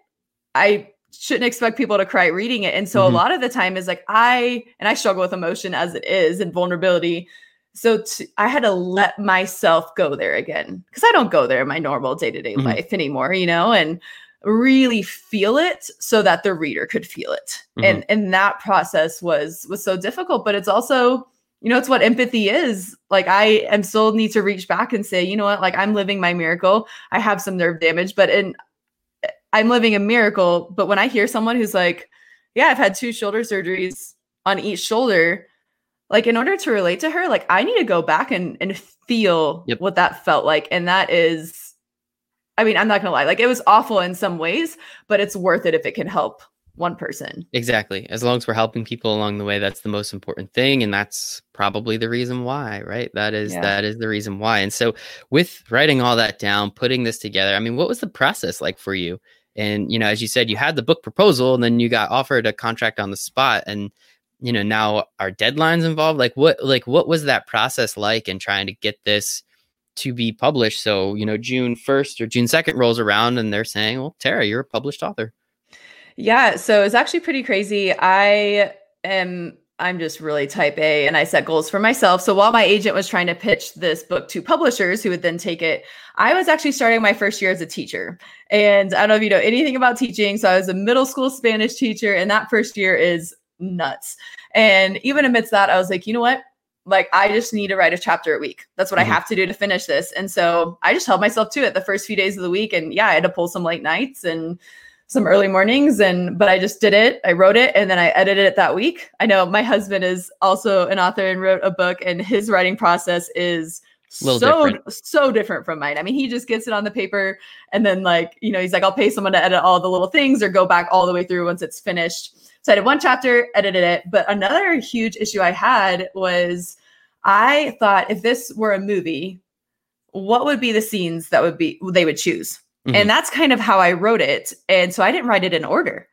I shouldn't expect people to cry reading it. And so mm-hmm. a lot of the time is like I, and I struggle with emotion as it is and vulnerability. So t- I had to let myself go there again, because I don't go there in my normal day-to-day mm-hmm. life anymore, you know, and really feel it so that the reader could feel it. Mm-hmm. And and that process was was so difficult, but it's also, you know, it's what empathy is. Like, I am still need to reach back and say, you know what, like, I'm living my miracle. I have some nerve damage, but in I'm living a miracle. But when I hear someone who's like, yeah, I've had two shoulder surgeries on each shoulder, like, in order to relate to her, like, I need to go back and, and feel yep. what that felt like. And that is, I mean, I'm not gonna lie, like, it was awful in some ways, but it's worth it if it can help one person. Exactly. As long as we're helping people along the way, that's the most important thing. And that's probably the reason why, right? That is, yeah. that is the reason why. And so with writing all that down, putting this together, I mean, what was the process like for you? And, you know, as you said, you had the book proposal and then you got offered a contract on the spot, and, you know, now are deadlines involved? Like what, like what was that process like in trying to get this to be published? So, you know, June first or June second rolls around and they're saying, well, Tara, you're a published author. Yeah. So it's actually pretty crazy. I am, I'm just really type A, and I set goals for myself. So while my agent was trying to pitch this book to publishers who would then take it, I was actually starting my first year as a teacher. And I don't know if you know anything about teaching. So I was a middle school Spanish teacher, and that first year is nuts. And even amidst that, I was like, you know what? Like, I just need to write a chapter a week. That's what mm-hmm. I have to do to finish this. And so I just held myself to it the first few days of the week. And yeah, I had to pull some late nights and some early mornings, and but I just did it. I wrote it, and then I edited it that week. I know my husband is also an author and wrote a book, and his writing process is so different. so different from mine. I mean, he just gets it on the paper, and then, like, you know, he's like, I'll pay someone to edit all the little things or go back all the way through once it's finished. So I did one chapter, edited it. But another huge issue I had was I thought, if this were a movie, what would be the scenes that would be they would choose? And that's kind of how I wrote it. And so I didn't write it in order.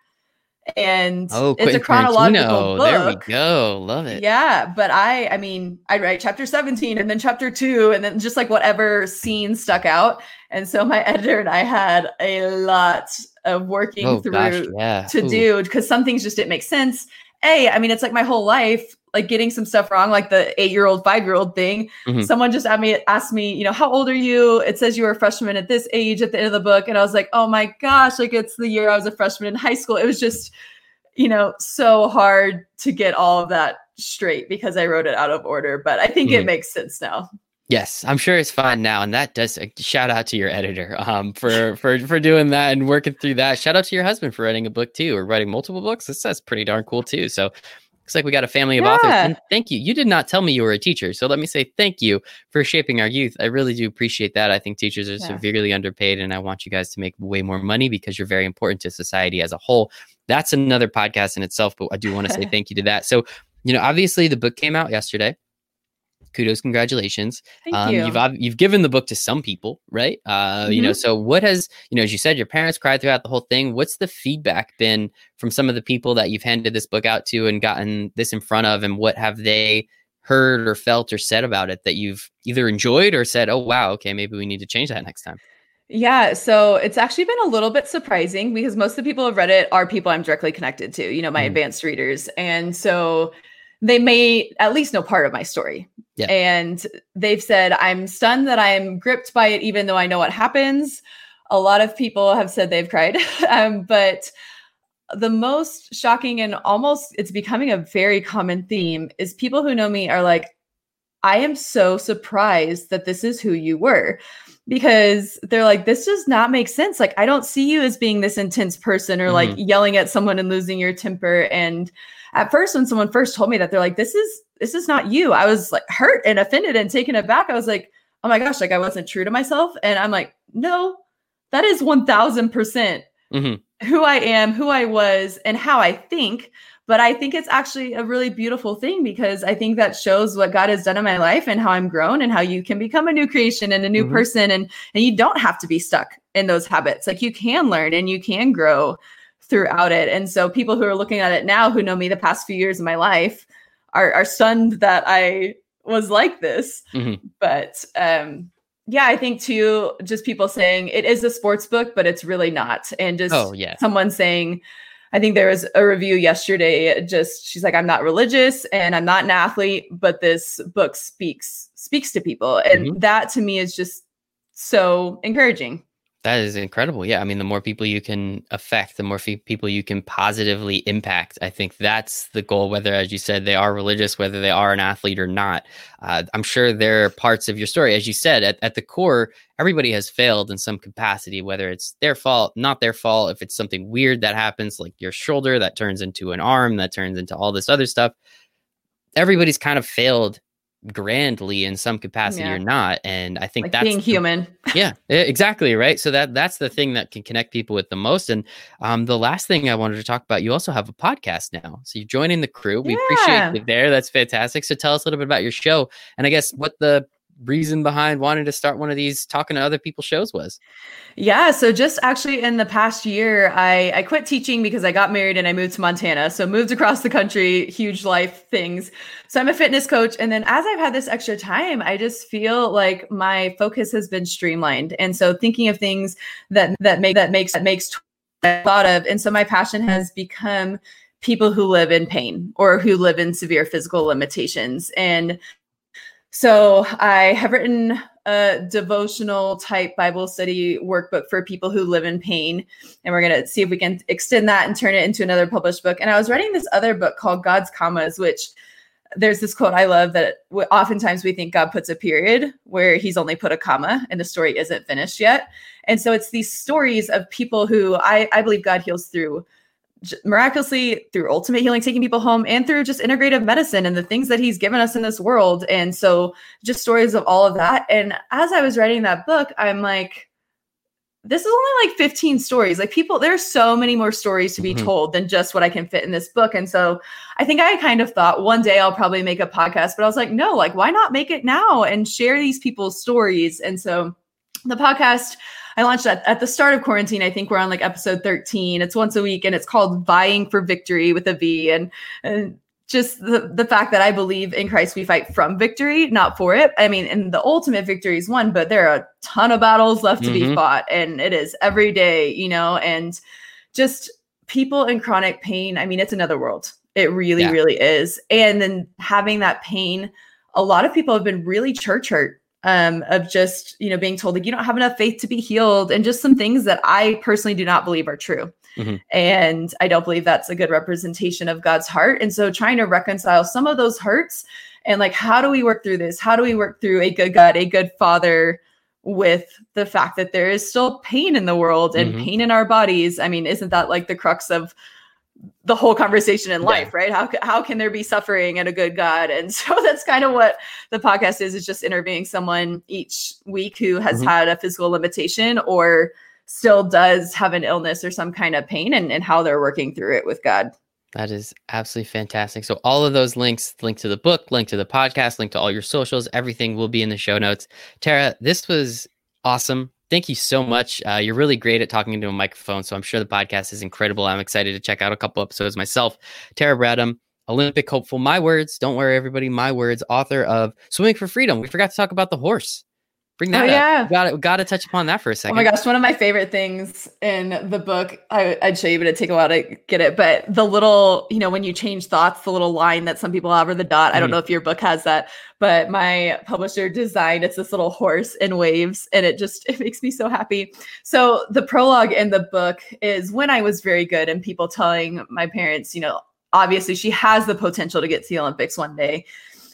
And oh, it's a chronological book. There we go. Love it. Yeah. But I, I mean, I'd write chapter seventeen and then chapter two, and then just like whatever scene stuck out. And so my editor and I had a lot of working oh, through gosh, yeah. to Ooh. do, because some things just didn't make sense. A, I mean, it's like my whole life, like getting some stuff wrong, like the eight-year-old, five-year-old thing. Mm-hmm. Someone just asked me, asked me, you know, how old are you? It says you were a freshman at this age at the end of the book. And I was like, oh my gosh, like, it's the year I was a freshman in high school. It was just, you know, so hard to get all of that straight because I wrote it out of order. But I think mm-hmm. it makes sense now. Yes, I'm sure it's fine now. And that does a shout out to your editor um, for, for, for doing that and working through that. Shout out to your husband for writing a book too, or writing multiple books. This, that's pretty darn cool too. So looks like we got a family of yeah. authors. And thank you. You did not tell me you were a teacher. So let me say thank you for shaping our youth. I really do appreciate that. I think teachers are yeah. severely underpaid, and I want you guys to make way more money because you're very important to society as a whole. That's another podcast in itself, but I do want to say thank you to that. So, you know, obviously the book came out yesterday. Kudos, congratulations. Thank um, you. You've, you've given the book to some people, right? Uh, mm-hmm. You know, so what has, you know, as you said, your parents cried throughout the whole thing. What's the feedback been from some of the people that you've handed this book out to and gotten this in front of, and what have they heard or felt or said about it that you've either enjoyed or said, oh, wow, okay, maybe we need to change that next time? Yeah. So it's actually been a little bit surprising because most of the people who have read it are people I'm directly connected to, you know, my mm-hmm. advanced readers. And so they may at least know part of my story. Yeah. And they've said, I'm stunned that I'm gripped by it, even though I know what happens. A lot of people have said they've cried. um, but the most shocking, and almost it's becoming a very common theme, is people who know me are like, I am so surprised that this is who you were. Because they're like, this does not make sense. Like, I don't see you as being this intense person or mm-hmm. like yelling at someone and losing your temper. And at first, when someone first told me that, they're like, this is, this is not you. I was like hurt and offended and taken aback. I was like, oh my gosh, like I wasn't true to myself. And I'm like, no, that is one thousand percent mm-hmm. who I am, who I was, and how I think. But I think it's actually a really beautiful thing, because I think that shows what God has done in my life and how I'm grown and how you can become a new creation and a new mm-hmm. person. And, and you don't have to be stuck in those habits. Like, you can learn and you can grow throughout it. And so people who are looking at it now, who know me the past few years of my life, are, are stunned that I was like this. Mm-hmm. But um, yeah, I think too, just people saying it is a sports book, but it's really not. And just oh, yeah. someone saying, I think there was a review yesterday, just, she's like, I'm not religious and I'm not an athlete, but this book speaks, speaks to people. And mm-hmm. that to me is just so encouraging. That is incredible. Yeah. I mean, the more people you can affect, the more fe- people you can positively impact. I think that's the goal, whether, as you said, they are religious, whether they are an athlete or not. Uh, I'm sure there are parts of your story, as you said, at, at the core, everybody has failed in some capacity, whether it's their fault, not their fault. If it's something weird that happens, like your shoulder that turns into an arm, that turns into all this other stuff, everybody's kind of failed grandly in some capacity yeah. or not. And I think like that's being the, human. Yeah, exactly. Right. So that that's the thing that can connect people with the most. And um, the last thing I wanted to talk about, you also have a podcast now. So you're joining the crew. We yeah. appreciate it there. That's fantastic. So tell us a little bit about your show, and I guess what the reason behind wanting to start one of these talking to other people's shows was. Yeah. So just actually in the past year, I, I quit teaching because I got married and I moved to Montana. So moved across the country, huge life things. So I'm a fitness coach. And then as I've had this extra time, I just feel like my focus has been streamlined. And so thinking of things that, that make, that makes, that makes a lot of, and so my passion has become people who live in pain or who live in severe physical limitations. And so I have written a devotional type Bible study workbook for people who live in pain. And we're going to see if we can extend that and turn it into another published book. And I was writing this other book called God's Commas, which there's this quote I love that oftentimes we think God puts a period where he's only put a comma and the story isn't finished yet. And so it's these stories of people who I, I believe God heals through miraculously, through ultimate healing, taking people home, and through just integrative medicine and the things that he's given us in this world. And so just stories of all of that. And as I was writing that book, I'm like, this is only like fifteen stories. Like people, there's so many more stories to be mm-hmm. told than just what I can fit in this book. And so I think I kind of thought one day I'll probably make a podcast, but I was like, no, like why not make it now and share these people's stories? And so the podcast, I launched that at the start of quarantine. I think we're on like episode thirteen. It's once a week and it's called Vying for Victory with a V. And, and just the, the fact that I believe in Christ, we fight from victory, not for it. I mean, and the ultimate victory is won, but there are a ton of battles left mm-hmm. to be fought. And it is every day, you know, and just people in chronic pain. I mean, it's another world. It really, yeah. really is. And then having that pain, a lot of people have been really church hurt. Um, of just, you know, being told like you don't have enough faith to be healed, and just some things that I personally do not believe are true. Mm-hmm. And I don't believe that's a good representation of God's heart. And so trying to reconcile some of those hurts And like, how do we work through this? How do we work through a good God, a good father with the fact that there is still pain in the world and mm-hmm. pain in our bodies? I mean, isn't that like the crux of the whole conversation in life, yeah. right? How how can there be suffering and a good God? And so that's kind of what the podcast is, is just interviewing someone each week who has mm-hmm. had a physical limitation or still does have an illness or some kind of pain, and, and how they're working through it with God. That is absolutely fantastic. So all of those links, link to the book, link to the podcast, link to all your socials, everything will be in the show notes. Tara, this was awesome. Thank you so much. Uh, you're really great at talking into a microphone, so I'm sure the podcast is incredible. I'm excited to check out a couple episodes myself. Tara Bradham, Olympic hopeful, my words, don't worry everybody, my words, author of Swimming for Freedom. We forgot to talk about the horse. Bring that oh, up. Yeah. Got got to touch upon that for a second. Oh my gosh, one of my favorite things in the book, I, I'd show you, but it'd take a while to get it. But the little, you know, when you change thoughts, the little line that some people have or the dot. Mm-hmm. I don't know if your book has that, but my publisher designed, it's this little horse in waves, and it just, it makes me so happy. So the prologue in the book is when I was very good and people telling my parents, you know, obviously she has the potential to get to the Olympics one day.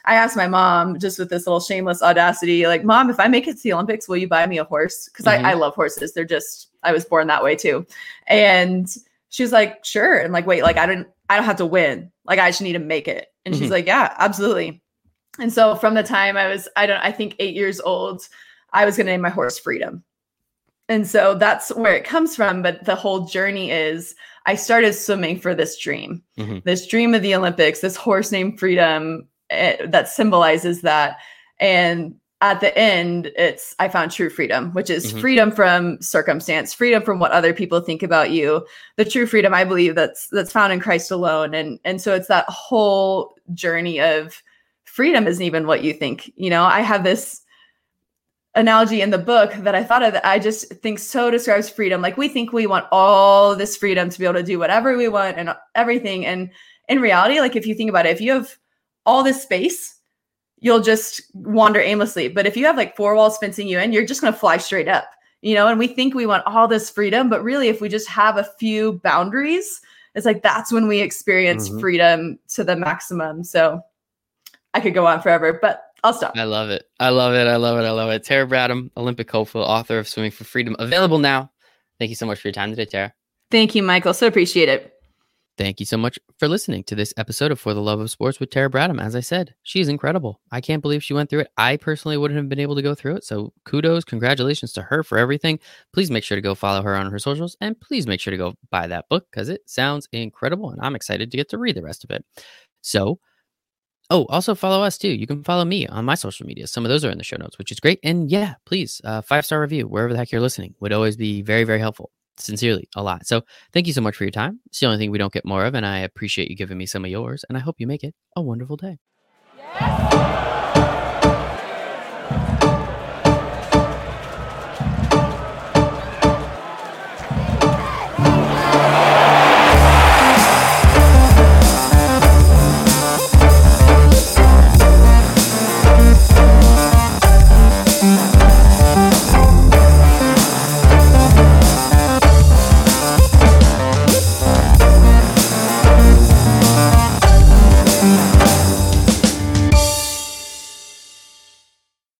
I asked my mom, just with this little shameless audacity, like, Mom, if I make it to the Olympics, will you buy me a horse? Because mm-hmm. I, I love horses. They're just, I was born that way too. And she was like, sure. And like, wait, like, I don't, I don't have to win. Like, I just need to make it. And mm-hmm. she's like, yeah, absolutely. And so from the time I was, I don't, I think eight years old, I was going to name my horse Freedom. And so that's where it comes from. But the whole journey is I started swimming for this dream, mm-hmm. this dream of the Olympics, this horse named Freedom. It, that symbolizes that. And at the end, it's, I found true freedom, which is mm-hmm. freedom from circumstance, freedom from what other people think about you. The true freedom, I believe, that's, that's found in Christ alone. And, and so it's that whole journey of freedom isn't even what you think. You know, I have this analogy in the book that I thought of that I just think so describes freedom. Like, we think we want all this freedom to be able to do whatever we want and everything. And in reality, like, if you think about it, if you have all this space, you'll just wander aimlessly. But if you have like four walls fencing you in, you're just going to fly straight up, you know, and we think we want all this freedom, but really if we just have a few boundaries, it's like, that's when we experience mm-hmm. freedom to the maximum. So I could go on forever, but I'll stop. I love it. I love it. I love it. I love it. Tara Bradham, Olympic hopeful, author of Swimming for Freedom, available now. Thank you so much for your time today, Tara. Thank you, Michael. So appreciate it. Thank you so much for listening to this episode of For the Love of Sports with Tara Bradham. As I said, she's incredible. I can't believe she went through it. I personally wouldn't have been able to go through it. So kudos, congratulations to her for everything. Please make sure to go follow her on her socials, and please make sure to go buy that book because it sounds incredible and I'm excited to get to read the rest of it. So, oh, also follow us too. You can follow me on my social media. Some of those are in the show notes, which is great. And yeah, please, uh, five-star review, wherever the heck you're listening, would always be very, very helpful. Sincerely, a lot. So thank you so much for your time. It's the only thing we don't get more of, and I appreciate you giving me some of yours, and I hope you make it a wonderful day. Yes.